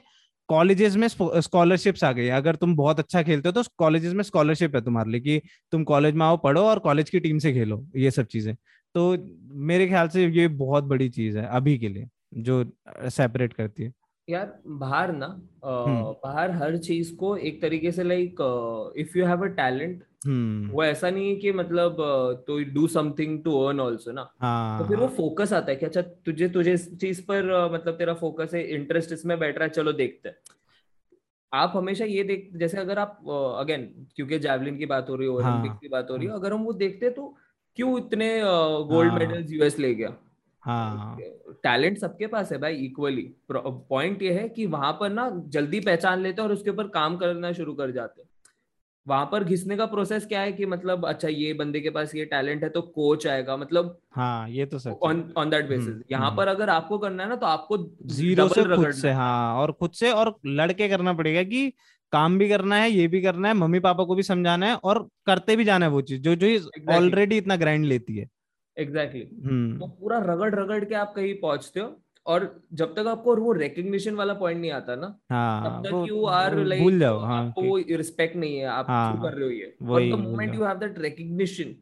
कॉलेजेस में स्कॉलरशिप्स आ गई है. अगर तुम बहुत अच्छा खेलते हो तो कॉलेजेस में स्कॉलरशिप है तुम्हारे लिए कि तुम कॉलेज में आओ, पढ़ो और कॉलेज की टीम से खेलो, ये सब चीजें. तो मेरे ख्याल से ये बहुत बड़ी चीज है अभी के लिए जो सेपरेट करती है। यार बाहर ना बाहर हर चीज को एक तरीके से like if you have a talent वो ऐसा नहीं है कि मतलब तो do something to earn also ना, तो फिर वो फोकस आता है कि अच्छा तुझे तुझे इस चीज पर मतलब तेरा फोकस है, इंटरेस्ट इसमें बैठ रहा है, चलो देखते हैं। आप हमेशा ये देख, जैसे अगर आप अगेन क्योंकि जैवलिन की बात हो रही है, ओलंपिक की बात हो रही है, अगर हम वो देखते तो क्यों इतने गोल्ड मेडल्स यूएस ले गया? हाँ, टैलेंट सबके पास है भाई इक्वली। पॉइंट ये है कि वहां पर ना जल्दी पहचान लेते हैं और उसके ऊपर काम करना शुरू कर जाते हैं। वहां पर घिसने का प्रोसेस क्या है कि मतलब अच्छा ये बंदे के पास ये टैलेंट है तो कोच आएगा, मतलब हाँ ये तो such on on that basis. यहाँ पर अगर आपको करना है ना तो आपको जीरो से खुद से हाँ और खुद से और लड़के करना पड़ेगा कि काम भी करना है, ये भी करना है, मम्मी पापा को भी समझाना है और करते भी जाना है वो चीज जो जो ऑलरेडी इतना ग्रैंड लेती है। Exactly exactly. तो पूरा रगड़ रगड़ के आप कहीं पहुंचते हो और जब तक आपको वो रिकग्निशन वाला पॉइंट नहीं आता ना हाँ, तब तक यू आर लाइक आपको रिस्पेक्ट नहीं है, आप हाँ, कर रहे हो ये। और the moment you have that recognition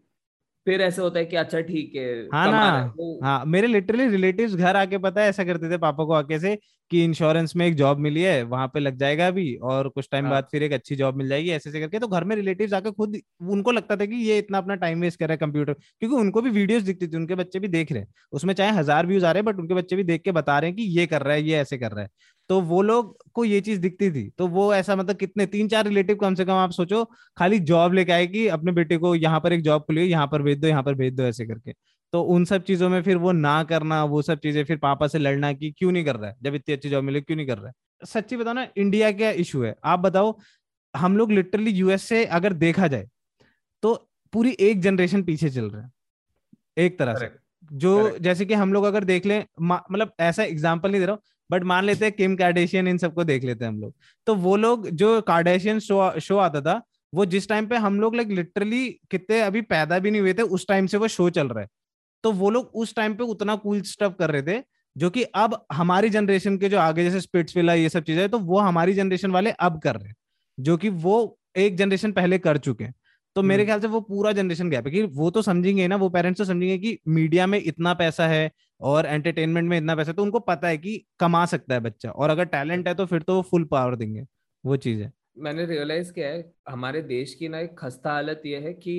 फिर ऐसे होता है कि अच्छा ठीक है हाँ ना हाँ। मेरे लिटरली रिलेटिव्स घर आके पता है ऐसा करते थे पापा को आके से कि इंश्योरेंस में एक जॉब मिली है वहां पे लग जाएगा अभी और कुछ टाइम हाँ। बाद फिर एक अच्छी जॉब मिल जाएगी ऐसे ऐसे करके। तो घर में रिलेटिव्स आके खुद उनको लगता था कि ये इतना अपना टाइम वेस्ट कर रहा है कंप्यूटर, क्योंकि उनको भी वीडियोस दिखती थी, उनके बच्चे भी देख रहे हैं, उसमें चाहे हजार व्यूज आ रहे हैं बट उनके बच्चे भी देख के बता रहे हैं कि ये कर रहा है, ये ऐसे कर रहा है। तो वो लोग को ये चीज दिखती थी तो वो ऐसा मतलब कितने तीन चार रिलेटिव कम से कम आप सोचो खाली जॉब लेके आए कि अपने बेटे को यहाँ पर एक जॉब खुली है यहाँ पर भेज दो यहाँ पर भेज दो ऐसे करके। तो उन सब चीजों में फिर वो ना करना वो सब चीजें, फिर पापा से लड़ना कि क्यों नहीं कर रहा है जब इतनी अच्छी जॉब मिले क्यों नहीं कर रहा है। सच्ची बताओ ना इंडिया का इशू है। आप बताओ हम लोग लिटरली यूएस से अगर देखा जाए तो पूरी एक जनरेशन पीछे चल रहा है एक तरह से। जो जैसे कि हम लोग अगर देख लें, मतलब ऐसा एग्जाम्पल नहीं दे रहा हूँ बट मान लेते हैं किम कार्डेशियन इन सबको देख लेते हैं हम लोग, तो वो लोग जो कार्डेशियन शो शो आता था वो जिस टाइम पे हम लोग लाइक लिटरली कितने अभी पैदा भी नहीं हुए थे उस टाइम से वो शो चल रहा है। तो वो लोग उस टाइम पे उतना कूल स्टफ कर रहे थे जो कि अब हमारी जनरेशन के जो आगे जैसे स्पिट्सविला ये सब चीजें तो वो हमारी जनरेशन वाले अब कर रहे हैं जो कि वो एक जनरेशन पहले कर चुके हैं। तो मेरे ख्याल से वो पूरा जनरेशन गैप है कि वो तो समझेंगे ना, वो पेरेंट्स तो समझेंगे कि मीडिया में इतना पैसा है और एंटरटेनमेंट में इतना पैसा है तो उनको पता है कि कमा सकता है बच्चा और अगर टैलेंट है तो फिर तो वो फुल पावर देंगे। वो चीज है मैंने रियलाइज किया है हमारे देश की ना एक खस्ता हालत ये है कि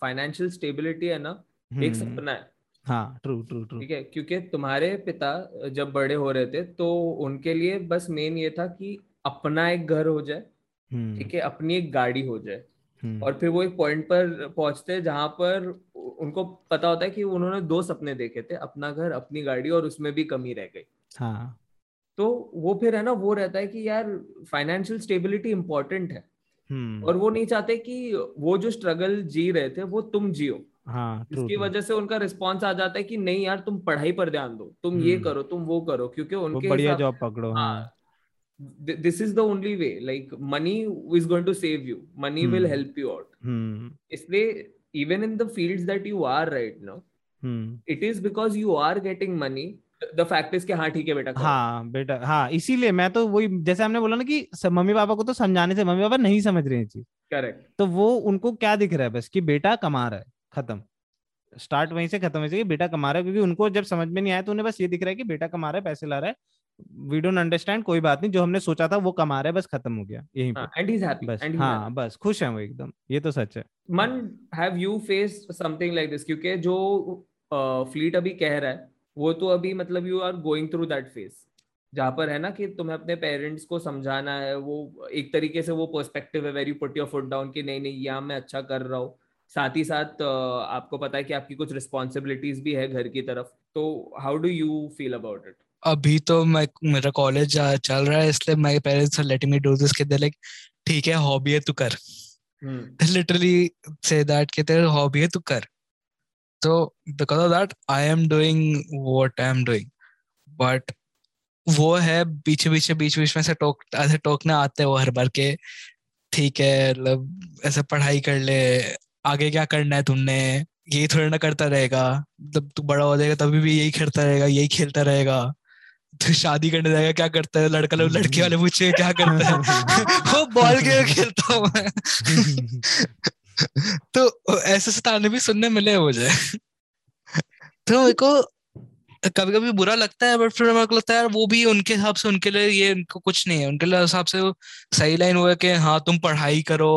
फाइनेंशियल स्टेबिलिटी है ना एक सपना है हाँ, ट्रू ट्रू ट्रू ठीक है। क्योंकि तुम्हारे पिता जब बड़े हो रहे थे तो उनके लिए बस मेन ये था कि अपना एक घर हो जाए ठीक है, अपनी एक गाड़ी हो जाए और फिर वो एक पॉइंट पर पहुंचते हैं जहां पर उनको पता होता है कि उन्होंने दो सपने देखे थे, अपना घर अपनी गाड़ी और उसमें भी कमी रह गई हाँ। तो वो फिर है ना वो रहता है कि यार फाइनेंशियल स्टेबिलिटी इम्पोर्टेंट है और वो नहीं चाहते कि वो जो स्ट्रगल जी रहे थे वो तुम जियो हाँ, इसकी वजह से उनका रिस्पॉन्स आ जाता है कि नहीं यार तुम पढ़ाई पर ध्यान दो, तुम ये करो, तुम वो करो, क्योंकि उनके बढ़िया जॉब पकड़ो हाँ, this is the only way, like money is going to save you, money will help you out. इसलिए even in the fields that you are right now it is because you are getting money the fact is के हाँ ठीक है बेटा हाँ बेटा हाँ। इसीलिए मैं तो वही जैसे हमने बोला ना कि मम्मी पापा को तो समझाने से मम्मी पापा नहीं समझ रहे हैं चीज करेक्ट, तो वो उनको क्या दिख रहा है बस कि बेटा कमा रहा है, खत्म, स्टार्ट वहीं से खत्म है, बेटा कमा रहा है। क्योंकि उनको जब समझ में नहीं आया तो उन्हें बस ये दिख रहा है कि बेटा कमा रहा है, पैसे ला रहा है, वी डोंट अंडरस्टैंड, कोई बात नहीं, जो हमने सोचा था वो कमा रहा है, बस खत्म हो गया यहीं पे, एंड ही इज हैप्पी, बस हाँ बस खुश है वो एकदम। ये तो सच है। Mann, have you faced something like this? क्योंकि जो फ्लीट अभी कह रहा है वो तो अभी मतलब you are going through that phase जहाँ पर है ना कि तुम्हें अपने पेरेंट्स को समझाना है, वो एक तरीके से वो पर्सपेक्टिव है where you put your foot down कि नहीं नहीं यहाँ मैं अच्छा कर रहा हूँ, साथ ही साथ आपको पता है कि आपकी कुछ रिस्पॉन्सिबिलिटीज भी है घर की तरफ। तो how do you feel about it? अभी तो मैं मेरा कॉलेज चल रहा है इसलिए my parents are letting me do this कि दे लाइक ठीक है हॉबी है तू कर, लिटरली से दैट कि तेरा हॉबी है तू कर। तो because of that I am doing what I am doing, but वो है बीच बीच बीच बीच में से टोक ऐसे टोकने आते हैं वो हर बार के ठीक है मतलब ऐसे पढ़ाई कर ले, आगे क्या करना है तुमने, यही थोड़ा ना करता रहेगा, जब तू बड़ा हो जाएगा तभी भी यही करता रहेगा, यही खेलता रहेगा, तो शादी करने जाएगा क्या करता है, लड़का लोग लड़के वाले पूछे क्या करता है वो बॉल गेम खेलता हूँ मैं तो ऐसे सताने भी सुनने मिले मुझे तो मेरे को कभी कभी बुरा लगता है, बट फिर मेरे को लगता है यार वो भी उनके हिसाब से, उनके लिए ये उनको कुछ नहीं है, उनके हिसाब से सही लाइन हुआ कि हाँ तुम पढ़ाई करो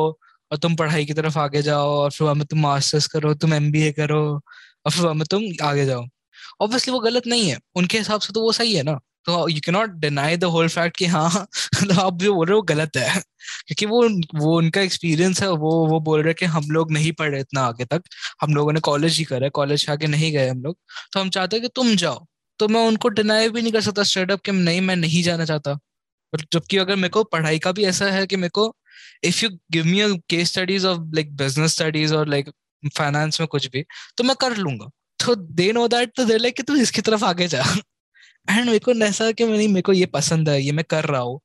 और तुम पढ़ाई की तरफ आगे जाओ और फिर वहाँ में तुम मास्टर्स करो, तुम एमबीए करो और फिर वहाँ में तुम आगे जाओ। ऑब्वियसली वो गलत नहीं है, उनके हिसाब से तो वो सही है ना। तो you can not deny the whole fact कि हाँ आप जो बोल रहे हो वो गलत है, क्योंकि वो वो उनका एक्सपीरियंस है। वो वो बोल रहे कि हम लोग नहीं पढ़े इतना आगे तक, हम लोगों ने कॉलेज ही करा, कॉलेज आगे नहीं गए हम लोग, तो हम चाहते हैं कि तुम जाओ। तो मैं उनको डिनाई भी नहीं कर सकता स्ट्रेट अप कि नहीं मैं नहीं जाना चाहता। जबकि अगर मेरे को पढ़ाई का भी ऐसा है कि मेरे को if you give me a case studies of like business studies और लाइक फाइनेंस में कुछ भी, तो मैं कर लूंगा। तो दे नो दैट, तो दे लाइक कि तू इसकी तरफ आगे जा। एंड मेरे को ऐसा कि नहीं, मेरे को ये पसंद है, ये मैं कर रहा हूँ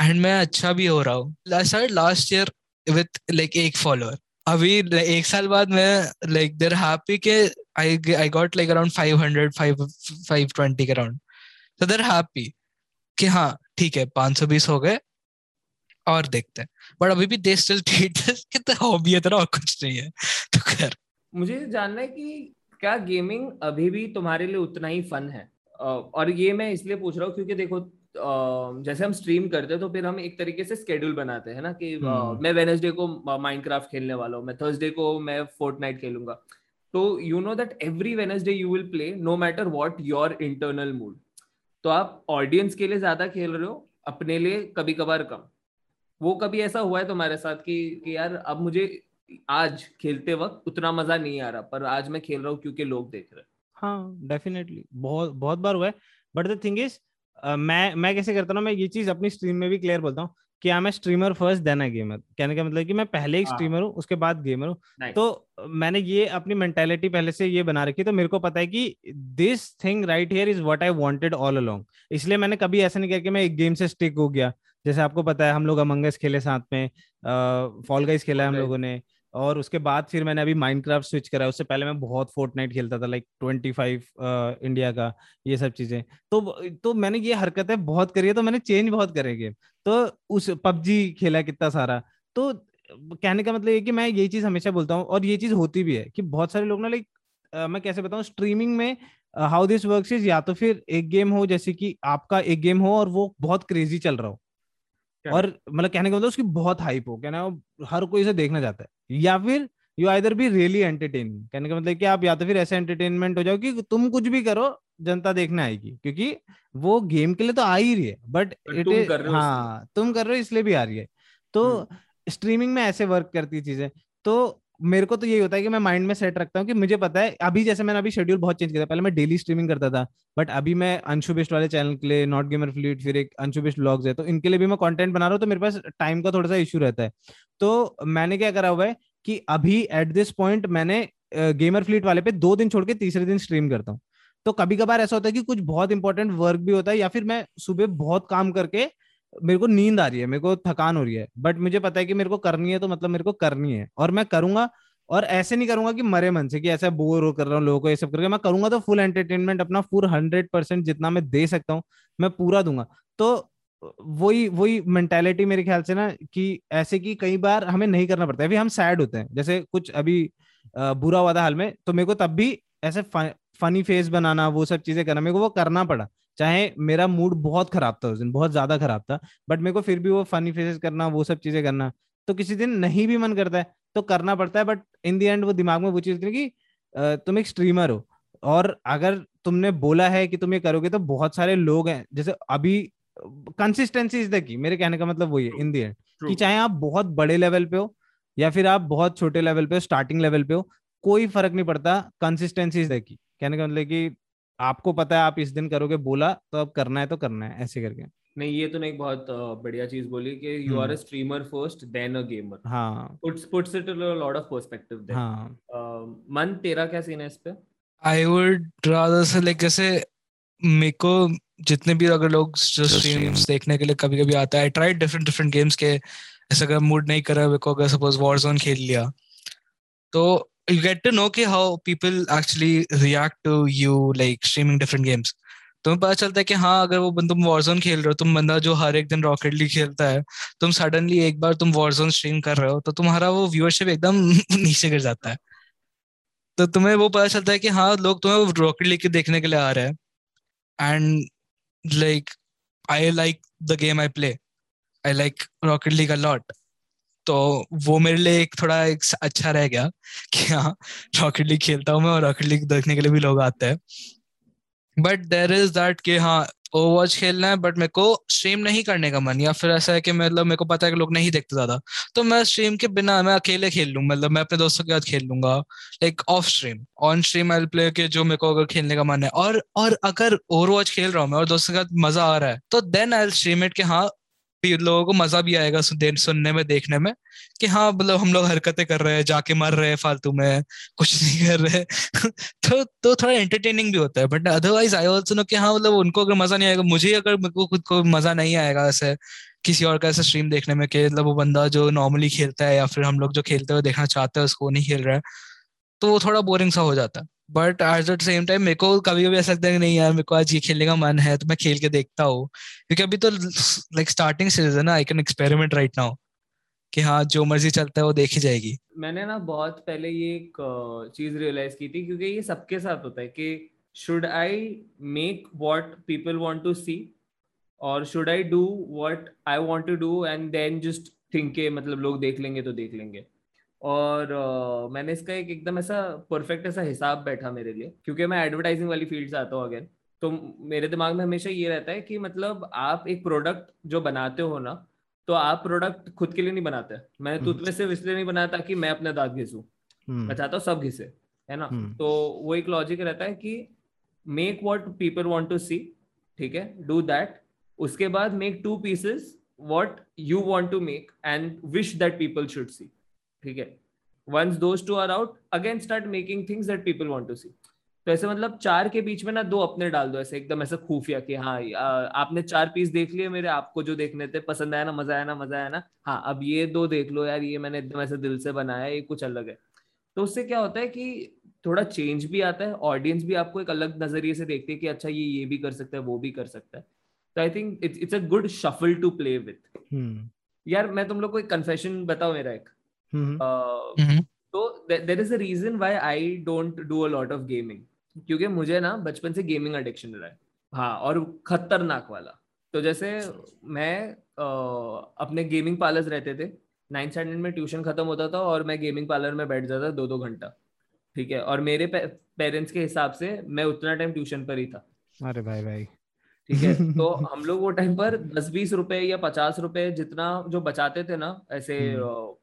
एंड मैं अच्छा भी हो रहा हूँ। I started last year with like एक फॉलोअर। अभी एक साल बाद मैं लाइक देयर हैप्पी के I I got like around five hundred, five twenty के अराउंड। तो देयर हैप्पी कि हाँ ठीक है five twenty हो गए और देखते हैं। बट अभी भी दे स्टिल ट्रीट दिस कि तेरा हॉबी है, तेरा और कुछ नहीं है तो कर। मुझे जानना है कि क्या गेमिंग अभी भी तुम्हारे लिए उतना ही फन है? और ये मैं इसलिए पूछ रहा हूँ क्योंकि देखो जैसे हम स्ट्रीम करते हैं तो फिर हम एक तरीके से स्केड्यूल बनाते हैं ना कि मैं वेडनेसडे को माइनक्राफ्ट खेलने वाला हूँ, मैं थर्सडे को मैं फोर्टनाइट खेलूंगा। तो you know that every Wednesday you will play no matter what your internal mood. तो आप ऑडियंस के लिए ज्यादा खेल रहे हो, अपने लिए कभी कभार कम। वो कभी ऐसा हुआ है तुम्हारे साथ कि, कि यार अब मुझे आज खेलते वक्त उतना मजा नहीं आ रहा, पर आज मैं खेल रहा हूँ क्योंकि लोग देख रहे हैं? हाँ, डेफिनेटली बहुत बहुत बार हुआ है। बट द थिंग इज मैं मैं कैसे करता हूँ ना, मैं ये चीज अपनी स्ट्रीम में भी क्लियर बोलता हूँ कि I am a streamer first then a gamer. कहने का मतलब कि मैं पहले एक स्ट्रीमर हूँ उसके बाद गेमर हूँ। तो मैंने ये अपनी मेंटालिटी पहले से ये बना रखी, तो मेरे को पता है कि this thing right here is what I wanted all along. इसलिए मैंने कभी ऐसा नहीं किया कि मैं एक गेम से स्टिक हो गया। जैसे आपको पता है हम लोग अमंग अस खेले साथ में, फॉल गाइज खेला है हम लोगों ने, और उसके बाद फिर मैंने अभी माइनक्राफ्ट स्विच करा है। उससे पहले मैं बहुत फोर्टनाइट खेलता था, लाइक ट्वेंटी फाइव इंडिया का, ये सब चीजें। तो तो मैंने ये हरकतें बहुत करी है, तो मैंने चेंज बहुत करे गेम। तो उस पबजी खेला कितना सारा। तो कहने का मतलब ये कि मैं ये चीज हमेशा बोलता हूँ और ये चीज होती भी है कि बहुत सारे लोग ना लाइक मैं कैसे बताऊँ स्ट्रीमिंग में हाउ दिस वर्क्स इज, या तो फिर एक गेम हो, जैसे कि आपका एक गेम हो और वो बहुत क्रेजी चल रहा हो और मतलब कहने का मतलब उसकी बहुत हाइप हो, कहना हर कोई इसे देखना चाहता है, या फिर you either be really entertaining. कहने का मतलब कि आप या तो फिर ऐसे एंटरटेनमेंट हो जाओ कि तुम कुछ भी करो जनता देखने आएगी, क्योंकि वो गेम के लिए तो आ ही रही है, बट इट इज हाँ तुम कर रहे हो इसलिए भी आ रही है। तो स्ट्रीमिंग में ऐसे वर्क करती चीजें। तो मेरे को तो यही होता है कि मैं माइंड में सेट रखता हूँ कि मुझे पता है अभी, जैसे मैंने अभी शेड्यूल बहुत चेंज किया था। पहले मैं डेली स्ट्रीमिंग करता था, बट अभी मैं अंशु बिष्ट वाले चैनल के लिए, नॉट गेमरफ्लीट, फिर एक अंशु बिष्ट व्लॉग्स है, तो इनके लिए भी मैं कंटेंट बना रहा हूँ। तो मेरे पास टाइम का थोड़ा सा इशू रहता है। तो मैंने क्या करा हुआ है कि अभी एट दिस पॉइंट मैंने गेमरफ्लीट वाले पे दो दिन छोड़ के तीसरे दिन स्ट्रीम करता हूँ। तो कभी कभार ऐसा होता है कि कुछ बहुत इंपॉर्टेंट वर्क भी होता है, या फिर मैं सुबह बहुत काम करके मेरे को नींद आ रही है, मेरे को थकान हो रही है, बट मुझे पता है कि मेरे को करनी है, तो मतलब मेरे को करनी है और मैं करूंगा। और ऐसे नहीं करूंगा कि मरे मन से कि ऐसा बोर हो कर रहा हूँ लोगों को ये सब करके। मैं करूंगा तो फुल एंटरटेनमेंट अपना, फुल हंड्रेड परसेंट जितना मैं दे सकता हूँ मैं पूरा दूंगा। तो वही वही मेंटालिटी मेरे ख्याल से ना, कि ऐसे कि कई बार हमें नहीं करना पड़ता है। अभी हम सैड होते हैं, जैसे कुछ अभी बुरा हुआ था हाल में, तो मेरे को तब भी ऐसे फनी फेस बनाना, वो सब चीजें करना, मेरे को वो करना पड़ा। चाहे मेरा मूड बहुत खराब था उस दिन, बहुत ज्यादा खराब था, बट मेरे को फिर भी वो फनी फेसेस करना, वो सब चीजें करना। तो किसी दिन नहीं भी मन करता है तो करना पड़ता है, बट इन द एंड वो दिमाग में वो चीज कि तुम एक स्ट्रीमर हो और अगर तुमने बोला है कि तुम ये करोगे तो बहुत सारे लोग हैं। जैसे अभी कंसिस्टेंसी इज द की, मेरे कहने का मतलब वही है इन द एंड, कि चाहे आप बहुत बड़े लेवल पे हो या फिर आप बहुत छोटे लेवल पे हो, स्टार्टिंग लेवल पे हो, कोई फर्क नहीं पड़ता, कंसिस्टेंसी इज द की। कहने का मतलब कि आपको पता है आप इस दिन करोगे बोला तो अब करना है तो करना है, ऐसे करके। नहीं, ये तो नहीं, बहुत बढ़िया चीज बोली कि you are a streamer first then a gamer. हाँ, puts puts it a lot of perspective there. हां, मन तेरा क्या सीन है इस पे? I would rather say like जैसे मेरे को जितने भी अगर लोग जो स्ट्रीम्स देखने के लिए कभी कभी आता है, I try different different games के। ऐसा अगर मूड नहीं करा मेरे को, अगर सपोज वॉरजोन खेल लिया, तो you get to know कि how people actually react to you like streaming different games। तुम्हें पता चलता है कि हाँ अगर वो तुम वॉरजोन खेल रहे हो, तुम बंदा जो हर एक दिन रॉकेट लीग खेलता है, तुम सडनली एक बार तुम वॉरजोन स्ट्रीम कर रहे हो, तो तुम्हारा वो व्यूअरशिप एकदम नीचे गिर जाता है। तो तुम्हें वो पता चलता है कि हाँ लोग तुम्हें रॉकेट लीग देखने के लिए आ रहे हैं, and like I like the game I play, I like rocket league a lot, तो वो मेरे लिए एक थोड़ा एक अच्छा रह गया कि हाँ रॉकेट लीग खेलता हूँ मैं और रॉकेट लीग देखने के लिए भी लोग आते हैं। बट देयर इज दैट कि हाँ ओवरवॉच खेलना है बट मेरे को स्ट्रीम नहीं करने का मन, या फिर ऐसा है कि मतलब मेरे को पता है कि लोग नहीं देखते ज्यादा, तो मैं स्ट्रीम के बिना मैं अकेले खेल लूँ, मतलब मैं अपने दोस्तों के साथ खेल लूंगा like off stream. On stream I play के जो मेरे को अगर खेलने का मन है, और और अगर ओवरवॉच खेल रहा हूँ मैं और दोस्तों के साथ मजा आ रहा है तो देन आई स्ट्रीम इट के हाँ लोगों को मजा भी आएगा सुनने में देखने में कि हाँ मतलब हम लोग हरकतें कर रहे हैं, जाके मर रहे हैं फालतू में, कुछ नहीं कर रहे तो तो थोड़ा एंटरटेनिंग भी होता है। But otherwise I also know कि हाँ मतलब उनको अगर मजा नहीं आएगा, मुझे अगर मेरे को खुद को मजा नहीं आएगा ऐसे किसी और का ऐसा स्ट्रीम देखने में कि मतलब वो बंदा जो नॉर्मली खेलता है या फिर हम लोग जो खेलते हुए देखना चाहते हैं उसको नहीं खेल रहा है, तो वो थोड़ा बोरिंग सा हो जाता है। But at the same time मेरे को कभी कभी ऐसा लगता है कि नहीं यार मेरे को आज ये खेलने का मन है तो मैं खेल के देखता हूँ, क्योंकि अभी तो लाइक स्टार्टिंग स्टेज है ना, I can experiment right now कि हाँ जो मर्जी चलता है वो देखी जाएगी। मैंने ना बहुत पहले ये एक चीज रियलाइज की थी, क्योंकि ये सबके साथ होता है कि should I make what people want to see और should I do what I want to do and then just think के मतलब लोग देख लेंगे तो देख लेंगे। और uh, मैंने इसका एक एकदम ऐसा परफेक्ट ऐसा हिसाब बैठा मेरे लिए, क्योंकि मैं एडवर्टाइजिंग वाली फील्ड से आता हूँ अगेन, तो मेरे दिमाग में हमेशा ये रहता है कि मतलब आप एक प्रोडक्ट जो बनाते हो ना, तो आप प्रोडक्ट खुद के लिए नहीं बनाते। मैं तुझ में सिर्फ इसलिए नहीं बनाता कि मैं अपने दांत घिसूं, मैं चाहता हूँ सब घिसे, है ना। तो वो एक लॉजिक रहता है कि make what people want to see, ठीक है, डू दैट, उसके बाद make two pieces what you want to make and wish that people should see, ठीक है। Once those two are out again start making things that people want to see. तो ऐसे मतलब चार के बीच में ना दो अपने डाल दो, ऐसे एकदम ऐसा खुफिया कि हाँ आपने चार पीस देख लिए मेरे, आपको जो देखने थे पसंद आया ना, मजा आया ना, मजा आया ना, हाँ अब ये दो देख लो यार, ये मैंने एकदम ऐसे दिल से बनाया, ये कुछ अलग है। तो उससे क्या होता है कि थोड़ा चेंज भी आता है, ऑडियंस भी आपको एक अलग नजरिए से देखती है कि अच्छा ये ये भी कर सकता है, वो भी कर सकता है। तो I think it's it's a good shuffle to play with. यार मैं तुम लोग को एक कन्फेशन बताऊं मेरा एक, तो there is a reason why I don't do a lot of gaming, क्योंकि मुझे ना बचपन से गेमिंग एडिक्शन रहा है, हाँ, और खतरनाक वाला। तो जैसे मैं uh, अपने गेमिंग पार्लर्स रहते थे, नाइन्थ स्टैंडर्ड में ट्यूशन खत्म होता था और मैं गेमिंग पार्लर में बैठ जाता दो दो घंटा, ठीक है। और मेरे पेरेंट्स के हिसाब से मैं उतना टाइम ट्यूशन पर ही था। अरे भाई भाई, ठीक है। तो हम लोग वो टाइम पर दस बीस रुपए या पचास रुपए जितना जो बचाते थे ना ऐसे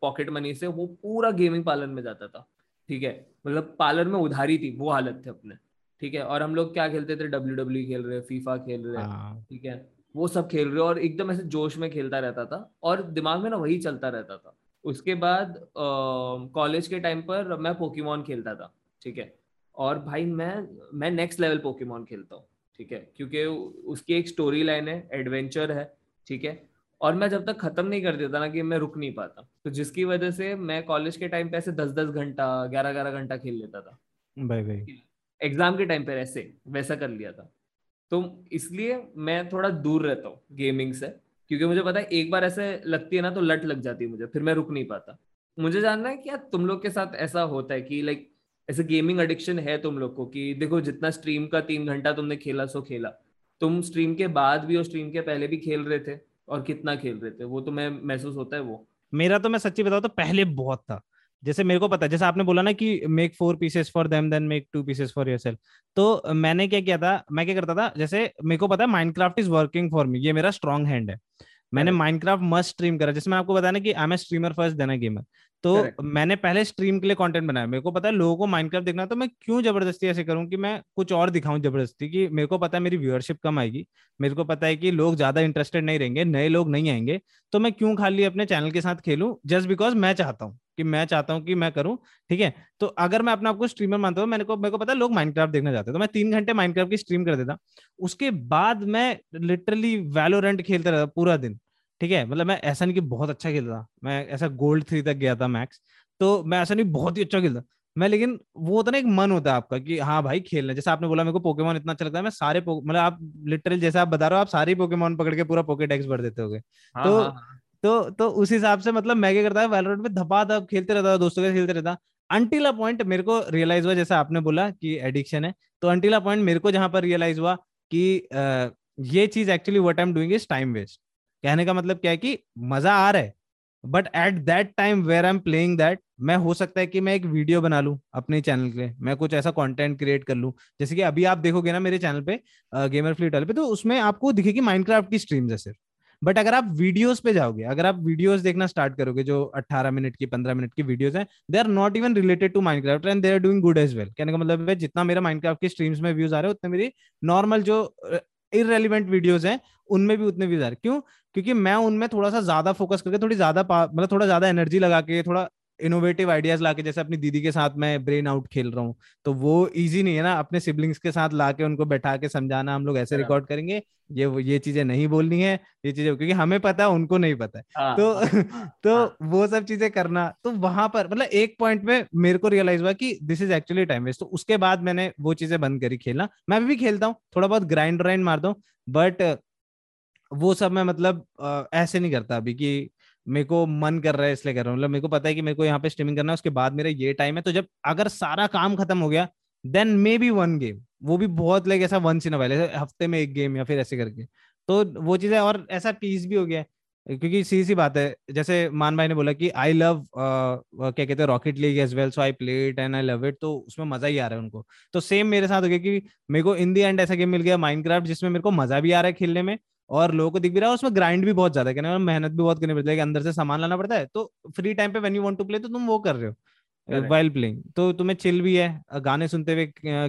पॉकेट मनी से, वो पूरा गेमिंग पार्लर में जाता था, ठीक है। मतलब पार्लर में उधारी थी, वो हालत थी अपने, ठीक है। और हम लोग क्या खेलते थे, डब्ल्यू डब्ल्यू खेल रहे, फीफा खेल रहे, ठीक है, वो सब खेल रहे, और एकदम ऐसे जोश में खेलता रहता था और दिमाग में ना वही चलता रहता था। उसके बाद कॉलेज के टाइम पर मैं पोकेमॉन खेलता था, ठीक है। और भाई मैं मैं नेक्स्ट लेवल पोकेमॉन खेलता हूँ, ठीक है, क्योंकि उसकी एक स्टोरी लाइन है, एडवेंचर है, ठीक है। और मैं जब तक खत्म नहीं कर देता ना कि मैं रुक नहीं पाता, तो जिसकी वजह से मैं कॉलेज के टाइम पे ऐसे दस दस घंटा ग्यारह ग्यारह घंटा खेल लेता था भाई भाई, एग्जाम के टाइम पे ऐसे वैसा कर लिया था। तो इसलिए मैं थोड़ा दूर रहता हूँ गेमिंग से, क्योंकि मुझे पता है एक बार ऐसे लगती है ना तो लट लग जाती है मुझे, फिर मैं रुक नहीं पाता। मुझे जानना है क्या तुम लोग के साथ ऐसा होता है कि लाइक ऐसे गेमिंग एडिक्शन है तुम लोग को कि देखो जितना स्ट्रीम का तीन घंटा तुमने खेला सो खेला, तुम स्ट्रीम के बाद भी और स्ट्रीम के पहले भी खेल रहे थे और कितना खेल रहे थे, वो तुम्हें महसूस होता है? वो मेरा तो मैं सच्ची बताऊं तो पहले बहुत था। जैसे मेरे को पता है, जैसे आपने बोला ना कि make four pieces for them then make two pieces for yourself, तो मैंने क्या किया था, मैं क्या करता था, जैसे मेरे को पता है Minecraft is working for me, ये मेरा स्ट्रॉन्ग हैंड है, मैंने माइनक्राफ्ट मस्ट स्ट्रीम करा। जैसे मैं आपको बता ना कि I am a streamer first then a gamer, तो Correct. मैंने पहले स्ट्रीम के लिए कंटेंट बनाया। मेरे को पता है लोगों को माइनक्राफ्ट देखना, तो मैं क्यों जबरदस्ती ऐसे करूं कि मैं कुछ और दिखाऊं जबरदस्ती, कि मेरे को पता है मेरी व्यूअरशिप कम आएगी, मेरे को पता है कि लोग ज्यादा इंटरेस्टेड नहीं रहेंगे, नए लोग नहीं आएंगे, तो मैं क्यों खाली अपने चैनल के साथ खेलूं जस्ट बिकॉज मैं चाहता हूं कि मैं चाहता हूं कि मैं करूं, ठीक है। तो अगर मैं अपने आपको स्ट्रीमर मानता हूं, मेरे को मेरे को पता है लोग माइनक्राफ्ट देखना चाहते हैं, तो मैं तीन घंटे माइनक्राफ्ट की स्ट्रीम कर देता। उसके बाद मैं लिटरली वैलोरेंट खेलता रहता पूरा दिन, ठीक है। मतलब मैं ऐसा नहीं कि बहुत अच्छा खेलता था, मैं ऐसा गोल्ड थ्री तक गया था मैक्स, तो मैं ऐसा नहीं बहुत ही अच्छा खेलता मैं, लेकिन वो होता ना एक मन होता है आपका कि हाँ भाई खेलना। जैसे आपने बोला मेरे को पोकेमॉन इतना अच्छा लगता है, मैं सारे मतलब आप लिटरली जैसे आप बता रहे हो आप सारे पोकेमॉन पकड़ के पूरा पोकेडेक्स भर देते होगे, तो तो तो उस हिसाब से मतलब मैं क्या करता था, वैलोरेंट में धपा धप खेलते रहता था, दोस्तों के साथ खेलते रहता। अनटिल अ पॉइंट मेरे को रियलाइज हुआ, जैसा आपने बोला कि एडिक्शन है, तो अनटिल अ पॉइंट मेरे को जहां पर रियलाइज हुआ कि uh, ये चीज actually what I am doing is time waste. कहने का मतलब क्या है कि मजा आ रहा है but at that time where I am playing that, मैं हो सकता है कि मैं एक वीडियो बना लूं अपने चैनल के लिए, मैं कुछ ऐसा कंटेंट क्रिएट कर लूं। जैसे कि अभी आप देखोगे ना मेरे चैनल पे गेमरफ्लीट वाले पे, तो उसमें आपको दिखेगी माइनक्राफ्ट की स्ट्रीम्स है सिर्फ, बट अगर आप वीडियोस पे जाओगे, अगर आप वीडियोस देखना स्टार्ट करोगे जो अठारह मिनट की पंद्रह मिनट की वीडियोस हैं, they are not even related to Minecraft and they are doing good as well. कहने का मतलब है जितना मेरा माइनक्राफ्ट की स्ट्रीम्स में व्यूज आ रहे हैं उतने मेरी नॉर्मल जो इररेलेवेंट वीडियोस हैं उनमें भी उतने व्यूज आ रहे हैं। क्यों? क्योंकि मैं उनमें थोड़ा सा ज्यादा फोकस करके, थोड़ी ज्यादा मतलब थोड़ा ज्यादा एनर्जी लगा के, थोड़ा इनोवेटिव आइडियाज लाके, जैसे अपनी दीदी के साथ मैं ब्रेन आउट खेल रहा हूँ, तो वो इजी नहीं है ना अपने सिबलिंग्स के साथ लाके उनको बैठा के समझाना, हम लोग ऐसे रिकॉर्ड करेंगे, ये ये चीजें नहीं बोलनी है, ये चीजें, क्योंकि हमें पता है उनको नहीं पता है। आ, तो आ, तो आ, वो सब चीजें करना, तो वहां पर मतलब एक पॉइंट में मेरे को रियलाइज हुआ कि this is actually time waste. तो उसके बाद मैंने वो चीजें बंद करी खेलना। मैं अभी भी खेलता हूँ, थोड़ा बहुत ग्राइंड व्राइंड मारता हूँ, बट वो सब मैं मतलब ऐसे नहीं करता अभी कि मेरे को मन कर रहा है इसलिए कर रहा हूँ। मतलब मेरे को पता है कि मेरे को यहाँ पे स्ट्रीमिंग करना है, उसके बाद मेरा ये टाइम है, तो जब अगर सारा काम खत्म हो गया then maybe one game, वो भी बहुत लाइक ऐसा वंस इन अ वाइल, हफ्ते में एक गेम या फिर ऐसे करके, तो वो चीजें। और ऐसा पीस भी हो गया है, क्योंकि सीधी सी बात है, जैसे मान भाई ने बोला कि आई लव क्या कहते हैं rocket league as well, so I play it and I love it, तो उसमें मजा ही आ रहा है उनको। तो सेम मेरे साथ हो गया कि मेरे को इन दी एंड ऐसा गेम मिल गया माइनक्राफ्ट, जिसमें मेरे को मजा भी आ रहा है खेलने में और लोगों को दिख भी रहा है, उसमें ग्राइंड भी बहुत ज्यादा करना है, मेहनत भी बहुत करनी पड़ती है, अंदर से सामान लाना पड़ता है, तो फ्री टाइम पे when you want to play तो तुम वो कर रहे हो व्हाइल प्लेइंग, तो तुम्हें चिल भी है, गाने सुनते हुए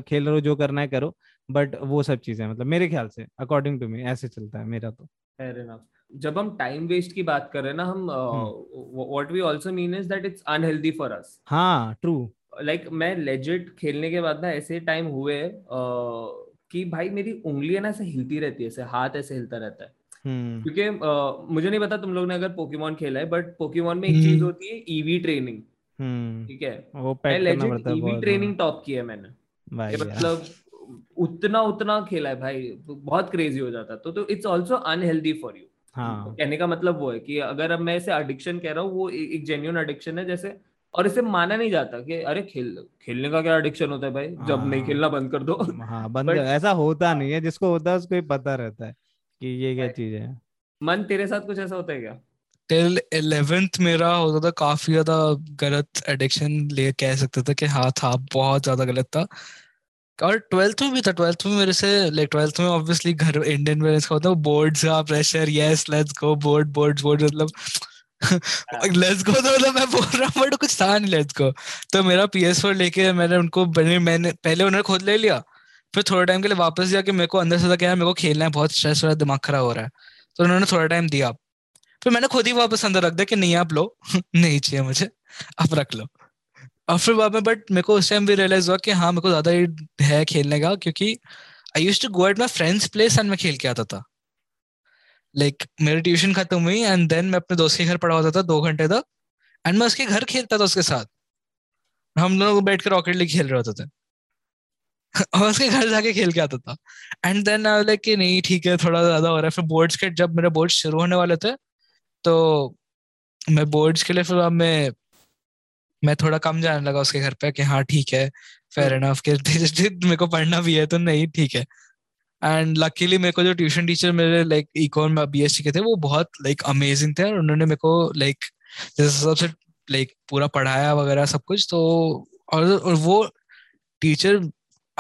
खेल रहे हो, जो करना है करो, बट वो सब चीजें मतलब मेरे ख्याल से अकॉर्डिंग टू मी ऐसे चलता है मेरा। तो जब हम टाइम वेस्ट की बात कर रहे हैं ना, हम what we also mean is that it's unhealthy for us. हां ट्रू, लाइक मैं लेजिट खेलने के बाद ना ऐसे टाइम हुए कि भाई मेरी उंगलियां ना ऐसे हिलती रहती है, ऐसे हाथ ऐसे हिलता रहता है, क्योंकि uh, मुझे नहीं पता तुम लोग ने अगर पोकेमॉन खेला है, बट पोकेमॉन में एक चीज होती है ईवी ट्रेनिंग, ठीक है, मैं लेजेंड ईवी ट्रेनिंग टॉप की है मैंने, मतलब उतना उतना खेला है भाई, तो बहुत क्रेजी हो जाता, तो it's also unhealthy for you. कहने का मतलब वो है कि अगर अब मैं ऐसे एडिक्शन कह रहा हूँ, वो एक जेन्युइन एडिक्शन है जैसे, और इसे माना नहीं जाता कि अरे खेल खेलने का क्या एडिक्शन होता है भाई, आ, जब नहीं खेलना बंद कर दो, हाँ, बंद कर, ऐसा होता नहीं है, जिसको होता है उसको ही पता रहता है कि ये क्या चीज है। मन तेरे साथ कुछ ऐसा होता है क्या? टिल इलेवेंथ मेरा होता था काफी ज्यादा गलत एडिक्शन, ले कह सकते थे कि हाँ था, बहुत ज्यादा गलत था। और ट्वेल्थ में भी था, ट्वेल्थ में मेरे से लाइक ट्वेल्थ में ऑब्वियसली घर इंडियन पेरेंट्स का होता है बोर्ड्स का pressure, yes let's go board board board, मतलब लेट्स गो तो मतलब मैं बोल रहा हूँ बट कुछ था नहीं लेट्स गो। तो मेरा पी एस फोर लेके मैंने उनको मैंने पहले उन्होंने खुद ले लिया, फिर थोड़ा टाइम के लिए वापस दिया कि मेरे को अंदर से था कि यार मेरे को खेलना है, बहुत स्ट्रेस हो रहा है, दिमाग खराब हो रहा है, तो उन्होंने थोड़ा टाइम दिया, फिर मैंने खुद ही वापस अंदर रख दिया कि नहीं आप लो नहीं चाहिए मुझे, आप रख लो। और फिर बाद में बट मेरे को उस टाइम भी रियलाइज हुआ कि हाँ मेरे को ज्यादा है खेलने का, क्योंकि I used to go at my friends place and मैं खेल के आता था, लाइक मेरी ट्यूशन खत्म हुई एंड देन मैं अपने दोस्त के घर पढ़ा होता था दो घंटे तक, एंड मैं उसके घर खेलता था उसके साथ, हम दोनों बैठ कर रॉकेट लीग खेल रहे होते थे और उसके घर जाके खेल के आता था। And then I was like कि नहीं ठीक है थोड़ा ज्यादा हो रहा है, फिर बोर्ड्स के जब मेरे बोर्ड्स शुरू होने वाले थे तो मैं बोर्ड्स के लिए फिर अब मैं मैं थोड़ा कम जाने लगा उसके घर पे कि हाँ ठीक है फेयर एनफ, मेरे को पढ़ना भी है तो नहीं ठीक है। एंड लकीली मेरे को जो ट्यूशन टीचर मेरे लाइक इकोन में बीएससी के थे वो बहुत लाइक अमेजिंग थे, और उन्होंने मेरे को लाइक जिस हिसाब से लाइक पूरा पढ़ाया वगैरह सब कुछ, तो और, और वो टीचर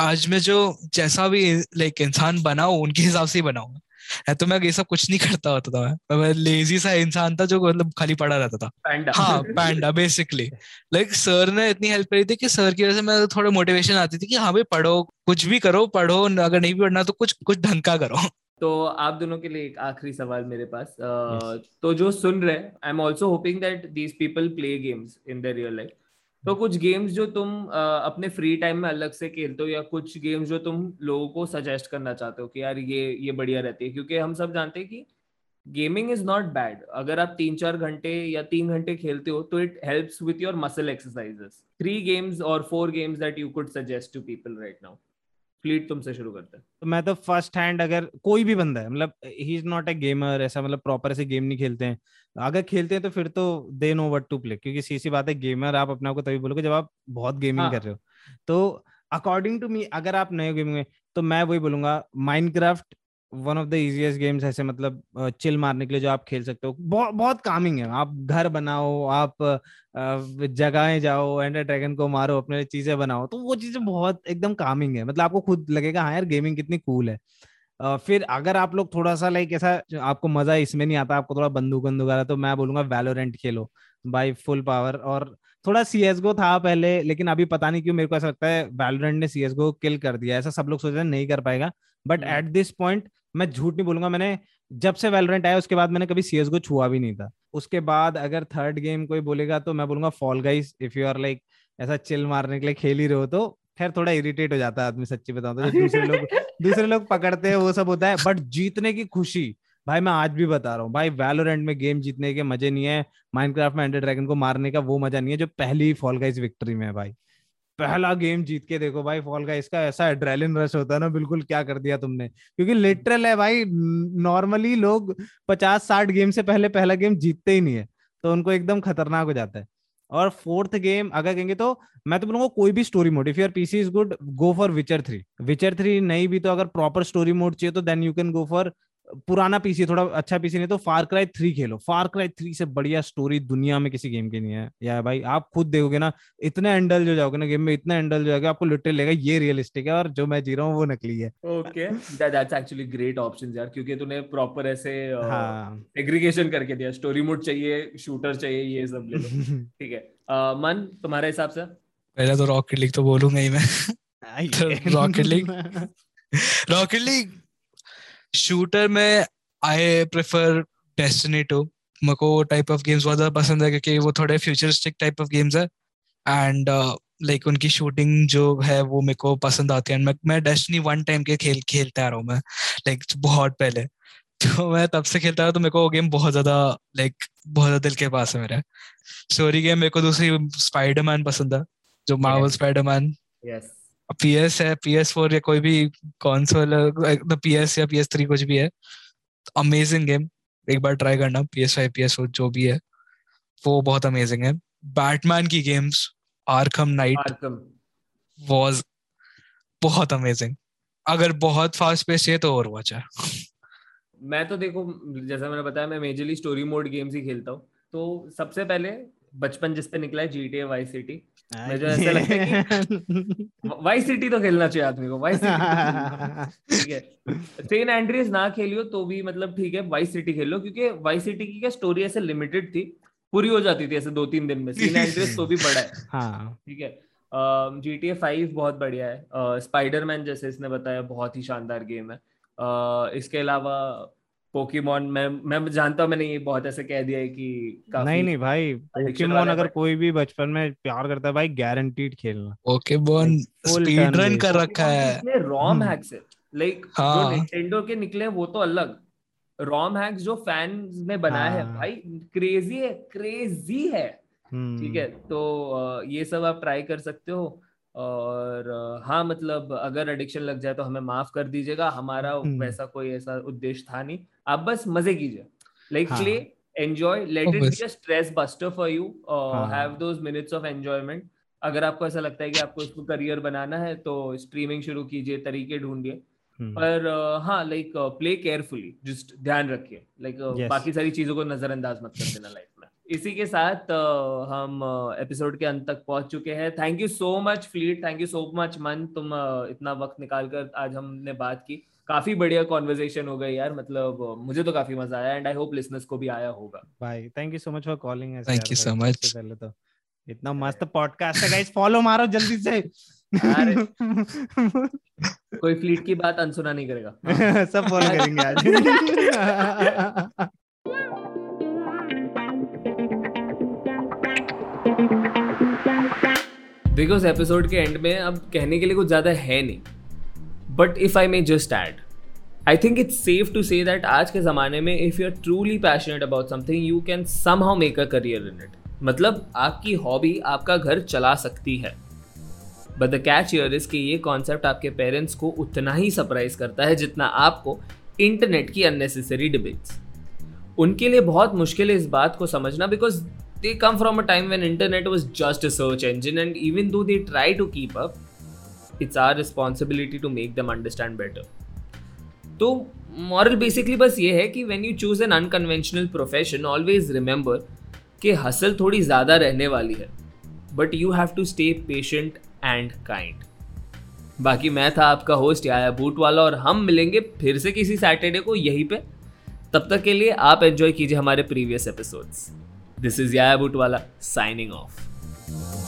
आज में जो जैसा भी लाइक इंसान बना हूँ उनके हिसाब से ही बना हूँ मैं, तो मैं ये सब कुछ नहीं करता होता था, मैं मैं लेजी सा इंसान था जो मतलब खाली पड़ा रहता था, पैंडा। हाँ पैंडा बेसिकली, लाइक सर ने इतनी हेल्प करी थी कि सर की वजह से मैं थोड़ा मोटिवेशन आती थी कि हाँ भाई पढ़ो, कुछ भी करो पढ़ो, अगर नहीं भी पढ़ना तो कुछ कुछ ढंग का करो। तो आप दोनों के लिए एक आखिरी सवाल मेरे पास, तो जो सुन रहे, I am also hoping that these people play games in their real life, तो कुछ गेम्स जो तुम अपने फ्री टाइम में अलग से खेलते हो, या कुछ गेम्स जो तुम लोगों को सजेस्ट करना चाहते हो कि यार ये ये बढ़िया रहती है, क्योंकि हम सब जानते हैं कि गेमिंग इज नॉट बैड, अगर आप तीन चार घंटे या तीन घंटे खेलते हो तो it helps with your muscle exercises. Three games और four games that you could suggest to people right now. Fleet तुमसे शुरू करता है। तो मैं तो फर्स्ट हैंड, अगर कोई भी बंदा है, मतलब he is not a gamer, ऐसा मतलब प्रॉपर से गेम नहीं खेलते हैं, अगर खेलते हैं तो फिर तो they know what to play, क्योंकि सीधी बात है गेमर आप अपने आप को तभी बोलोगे जब आप बहुत गेमिंग हाँ. कर रहे हो। तो अकॉर्डिंग टू मी अगर आप नए गेमिंग में, तो मैं वही बोलूंगा Minecraft one of the easiest games ऐसे, मतलब चिल मारने के लिए जो आप खेल सकते हो। बहुत बहुत कामिंग है, आप घर बनाओ, आप जगहें जाओ, एंडर ड्रैगन को मारो, अपने चीजें बनाओ, तो वो चीजें बहुत एकदम कामिंग है, मतलब आपको खुद लगेगा हाँ यार गेमिंग कितनी कूल है। फिर अगर आप लोग थोड़ा सा लाइक ऐसा आपको मजा इसमें नहीं आता, आपको थोड़ा बंदूक बंदूक आ रहा, तो मैं बोलूंगा वैलोरेंट खेलो बाय फुल पावर। और थोड़ा सीएसगो था पहले, लेकिन अभी पता नहीं क्यों मेरे को ऐसा लगता है वैलोरेंट ने सीएसगो किल कर दिया। ऐसा सब लोग सोच रहे हैं नहीं कर पाएगा, बट एट दिस पॉइंट मैं झूठ नहीं बोलूंगा, मैंने जब से वैलोरेंट आया उसके बाद मैंने कभी सीएसगो छुआ भी नहीं था। उसके बाद अगर थर्ड गेम कोई बोलेगा तो मैं बोलूंगा Fall Guys, if you are like ऐसा चिल मारने के लिए खेल ही रहे हो तो। खैर थोड़ा इरिटेट हो जाता है आदमी, सच्ची बताऊं तो, दूसरे लोग दूसरे लोग पकड़ते हैं वो सब होता है, बट जीतने की खुशी भाई मैं आज भी बता रहा हूँ भाई, वैलोरेंट में गेम जीतने के मजे नहीं है, माइनक्राफ्ट में एंडर ड्रैगन को मारने का वो मजा नहीं है जो पहली फॉल गाइस विक्ट्री में है। भाई पहला गेम जीत के देखो भाई फॉल गाइस का, ऐसा एड्रेनलिन रश होता है ना, बिल्कुल क्या कर दिया तुमने, क्योंकि लिटरल है भाई, नॉर्मली लोग पचास साठ गेम से पहले पहला गेम जीतते ही नहीं है, तो उनको एकदम खतरनाक हो जाता है। और फोर्थ गेम अगर कहेंगे तो मैं तो बोलूंगा कोई भी story mode, if your PC is good go for Witcher three, Witcher three नहीं भी तो अगर प्रॉपर स्टोरी मोड चाहिए तो then you can go for पुराना पीसी, थोड़ा अच्छा पीसी नहीं तो फार क्राई थ्री खेलो। फार क्राई थ्री से बढ़िया स्टोरी दुनिया में किसी गेम की नहीं है यार भाई, आप खुद देखोगे ना, इतने एंडल जो जाओगे ना गेम में, इतना एंडल जो जाओगे आपको लिटरल लगेगा ये रियलिस्टिक है और जो मैं जी रहा हूँ वो नकली है। Okay that's actually great option यार, क्योंकि तूने प्रॉपर ऐसे एग्रीगेशन करके दिया, स्टोरी मोड चाहिए, शूटर चाहिए, ये सब ले लो। ठीक है मन, तुम्हारे हिसाब से? पहला तो रॉकेट लीग तो बोलूंगा ही मैं, Rocket League Rocket League shooter में आई प्रेफर डेस्टिनी टू, मेरे को वो टाइप ऑफ गेम्स बहुत ज्यादा पसंद है क्योंकि वो थोड़े फ्यूचरिस्टिक टाइप ऑफ गेम्स है एंड लाइक उनकी शूटिंग जो है वो मेरे को पसंद आती है। एंड मैं मैं डेस्टिनी वन टाइम के खेल खेलता रहा हूँ मैं, लाइक बहुत पहले, तो मैं तब से खेलता रहा, तो मेरे को वो गेम बहुत ज्यादा लाइक बहुत ज्यादा दिल के पास है मेरा। स्टोरी गेम मेरे को दूसरी स्पाइडरमैन पसंद है, जो मार्वल स्पाइडरमैन पीएस है, पीएस फोर या कोई भी कंसोल, पीएस या पीएस थ्री कुछ भी है, अमेजिंग गेम, एक बार ट्राई करना। पीएस फाइव पीएस फोर जो भी है वो बहुत अमेजिंग है। बैटमैन की गेम्स आर्कम नाइट वाज बहुत अमेजिंग। अगर बहुत फास्ट पेस है तो ओवरवॉच है। मैं तो देखो जैसा मैंने बताया मैं मेजरली स्टोरी मोड गेम्स ही खेलता हूँ, तो सबसे पहले बचपन जिसपे निकला है जीटीए वाइस सिटी, मुझे ऐसा लगता है कि वाइस सिटी तो खेलना चाहिए आदमी को, वाइस सिटी ठीक है, सेन एंड्रियास ना खेलियो तो भी मतलब ठीक है वाइस सिटी खेल लो, क्योंकि वाइस सिटी की क्या स्टोरी ऐसे लिमिटेड थी, पूरी हो जाती थी ऐसे दो तीन दिन में। सेन एंड्रियास तो भी बड़ा है हाँ ठीक है। जीटीए फाइव बहुत बढ़िया है, स्पाइडरमैन जैसे इसने बताया बहुत ही शानदार गेम है, इसके अलावा पोकेमॉन, मैं मैं जानता हूँ मैंने ये बहुत ऐसे कह दिया है कि काफी नहीं नहीं भाई, पोकेमॉन अगर कोई भी बचपन में प्यार करता है भाई गारंटीड खेलना। पोकेमॉन स्पीड रन कर रखा है, रोम हैक्स है लाइक जो निंटेंडो के निकले वो तो अलग, रोम हैक्स जो फैंस ने बनाया है भाई क्रेजी है, क्रेजी है ठीक है। तो ये सब आप ट्राई कर सकते हो। और हाँ मतलब अगर एडिक्शन लग जाए तो हमें माफ कर दीजिएगा, हमारा वैसा कोई ऐसा उद्देश्य था नहीं, आप बस मजे कीजिए, like play enjoy, let it be a stress buster for you, have those minutes of enjoyment. अगर आपको ऐसा लगता है कि आपको इसको करियर बनाना है तो स्ट्रीमिंग शुरू कीजिए, तरीके ढूंढिए, पर हाँ लाइक प्ले केयरफुली, जस्ट ध्यान रखिए, लाइक बाकी सारी चीजों को नजरअंदाज मत कर देना लाइफ में। इसी के साथ हम एपिसोड के अंत तक पहुंच चुके हैं। Thank you so much Fleet, thank you so much मन, तुम इतना वक्त निकाल कर आज हमने बात की, काफी बढ़िया कॉन्वर्सेशन हो गई यार, मतलब मुझे तो काफी मजा आया एंड आई होप लिसनर्स को भी आया होगा। भाई thank you so much for calling us, thank you so much, पहले तो इतना मस्त पॉडकास्ट है गाइस, फॉलो मारो जल्दी से कोई फ्लीट की बात अनसुना नहीं करेगा सब फॉलो करेंगे आज। बिकॉज एपिसोड के एंड में अब कहने के लिए कुछ ज़्यादा है नहीं, but if I may just add, I think it's safe to say that आज के ज़माने में if you are truly passionate about something you can somehow make a career in it, मतलब आपकी हॉबी आपका घर चला सकती है। But the catch here is कि ये कॉन्सेप्ट आपके पेरेंट्स को उतना ही सरप्राइज करता है जितना आपको इंटरनेट की अननेसेसरी डिबेट्स। उनके लिए बहुत मुश्किल है इस बात को समझना because they come from a time when internet was just a search engine and even though they try to keep up, it's our responsibility to make them understand better. So moral basically बस ये है कि when you choose an unconventional profession, always remember कि hustle थोड़ी ज़्यादा रहने वाली है but you have to stay patient and kind. बाकी मैं था आपका होस्ट याया बूटवाला और हम मिलेंगे फिर से किसी सैटरडे को यहीं पे। तब तक के लिए आप एंजॉय कीजिए हमारे previous episodes. This is Yahya Bootwala signing off.